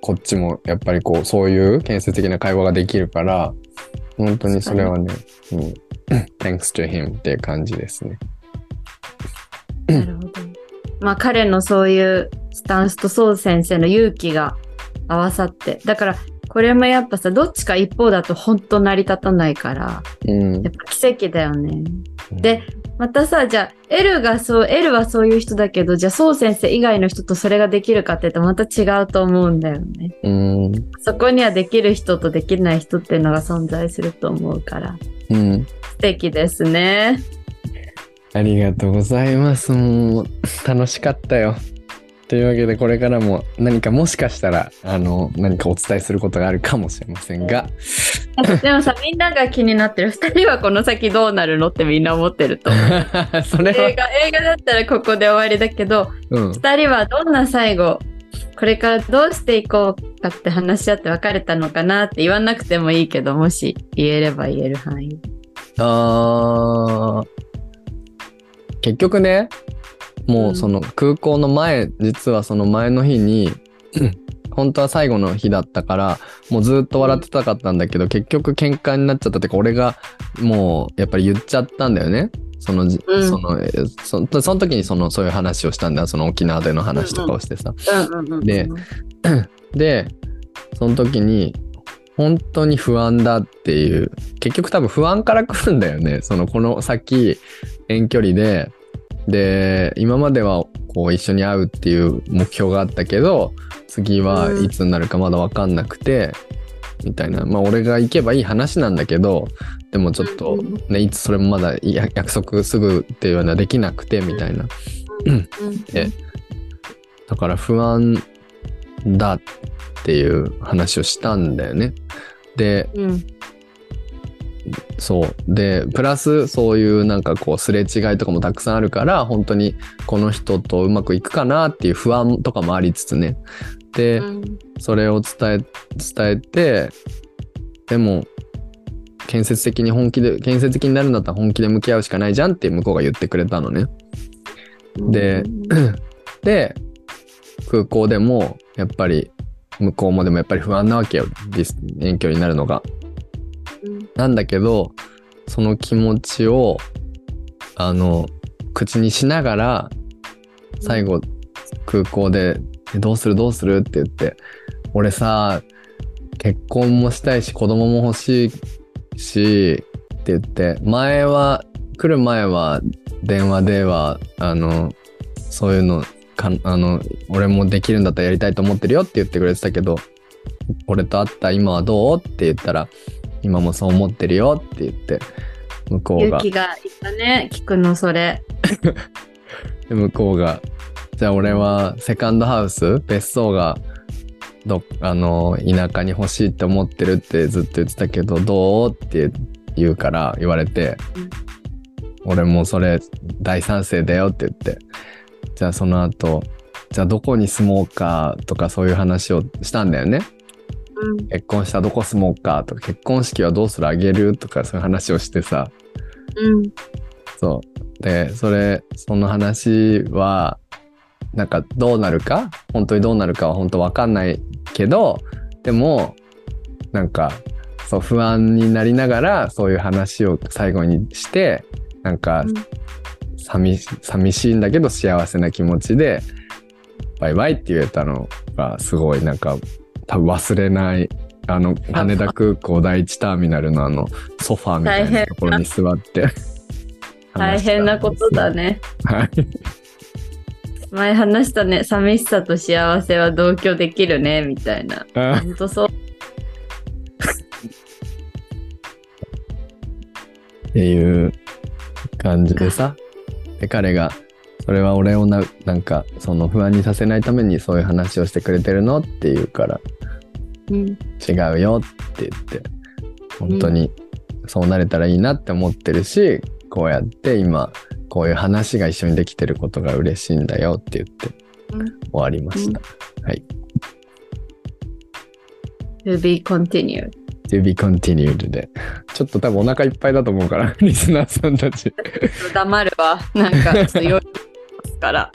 こっちもやっぱりこうそういう建設的な会話ができるから、本当にそれはね、Thanks to him っていう感じですね。なるほど。まあ彼のそういうスタンスとソウ先生の勇気が合わさって、だからこれもやっぱさ、どっちか一方だと本当成り立たないから、うん、やっぱ奇跡だよね、うん、でまたさ、じゃあ L はそういう人だけど、じゃあソウ先生以外の人とそれができるかって言うとまた違うと思うんだよね、うん、そこにはできる人とできない人っていうのが存在すると思うから、うん、素敵ですね。ありがとうございます。もう楽しかったよ。というわけで、これからも何かもしかしたら何かお伝えすることがあるかもしれませんが、でもさみんなが気になってる、2人はこの先どうなるのってみんな思ってると思う。それは映画だったらここで終わりだけど、うん、2人はどんな最後、これからどうしていこうかって話し合って別れたのかなって言わなくてもいいけど、もし言えれば言える範囲。結局ね、もうその空港の前、うん、実はその前の日に本当は最後の日だったから、もうずっと笑ってたかったんだけど、結局喧嘩になっちゃったってか、俺がもうやっぱり言っちゃったんだよね。その時にそういう話をしたんだ、その沖縄での話とかをしてさ、でその時に本当に不安だっていう、結局多分不安から来るんだよね、そのこの先遠距離で。で今まではこう一緒に会うっていう目標があったけど、次はいつになるかまだ分かんなくて、みたいな。まあ俺が行けばいい話なんだけど、でもちょっとね、いつそれもまだ約束すぐっていうのはできなくて、みたいな。でだから不安だっていう話をしたんだよね。で、そうでプラスそういうなんかこうすれ違いとかもたくさんあるから、本当にこの人とうまくいくかなっていう不安とかもありつつね。で、それを伝えて、でも建設的になるんだったら本気で向き合うしかないじゃんって向こうが言ってくれたのね。で空港でもやっぱり向こうもでもやっぱり不安なわけよ、遠距離になるのが。なんだけど、その気持ちを口にしながら、最後空港でどうするって言って、俺さ結婚もしたいし子供も欲しいしって言って、来る前は電話ではそういうの俺もできるんだったらやりたいと思ってるよって言ってくれてたけど、俺と会った今はどうって言ったら、今もそう思ってるよって言って、向こうが勇気がいったね、聞くのそれ。で向こうが、じゃあ俺はセカンドハウス、別荘が田舎に欲しいって思ってるってずっと言ってたけどどうって言われて、俺もそれ大賛成だよって言って、じゃあその後じゃあどこに住もうかとかそういう話をしたんだよね。結婚したらどこ住もうかとか、結婚式はどうするあげるとか、そういう話をしてさ、そうでその話はなんかどうなるか、本当にどうなるかは本当分かんないけど、でもなんかそう不安になりながらそういう話を最後にして、なんか寂しいんだけど幸せな気持ちでバイバイって言えたのがすごいなんか。多分忘れない羽田空港第一ターミナルのソファーみたいなところに座って大変なことだね。はい。前話したね、寂しさと幸せは同居できるねみたいな。本当そう。っていう感じでさ、で彼がそれは俺をなんかその不安にさせないためにそういう話をしてくれてるのって言うから。違うよって言って、本当にそうなれたらいいなって思ってるし、こうやって今こういう話が一緒にできてることが嬉しいんだよって言って終わりました、はい。To be continued で、ちょっと多分お腹いっぱいだと思うからリスナーさんたち黙るわ、なんかちょっと酔いますから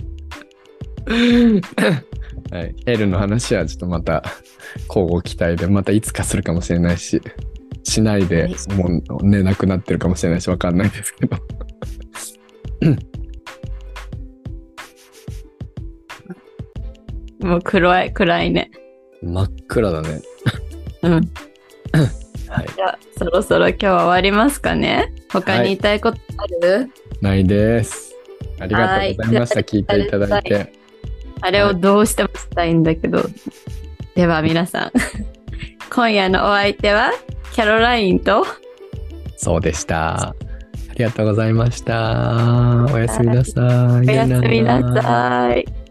はい、L の話はちょっとまた交互期待で、またいつかするかもしれないし、しないで、はい、もう寝なくなってるかもしれないし分かんないですけどもう暗いね、真っ暗だねうんはい、じゃあそろそろ今日は終わりますかね。他に言いたいことある、はい、ないです。ありがとうございました、聞いていただいて。あれをどうしてもしたいんだけど、はい、では皆さん今夜のお相手はキャロラインとそうでした。ありがとうございました。おやすみなさい。おやすみなさい。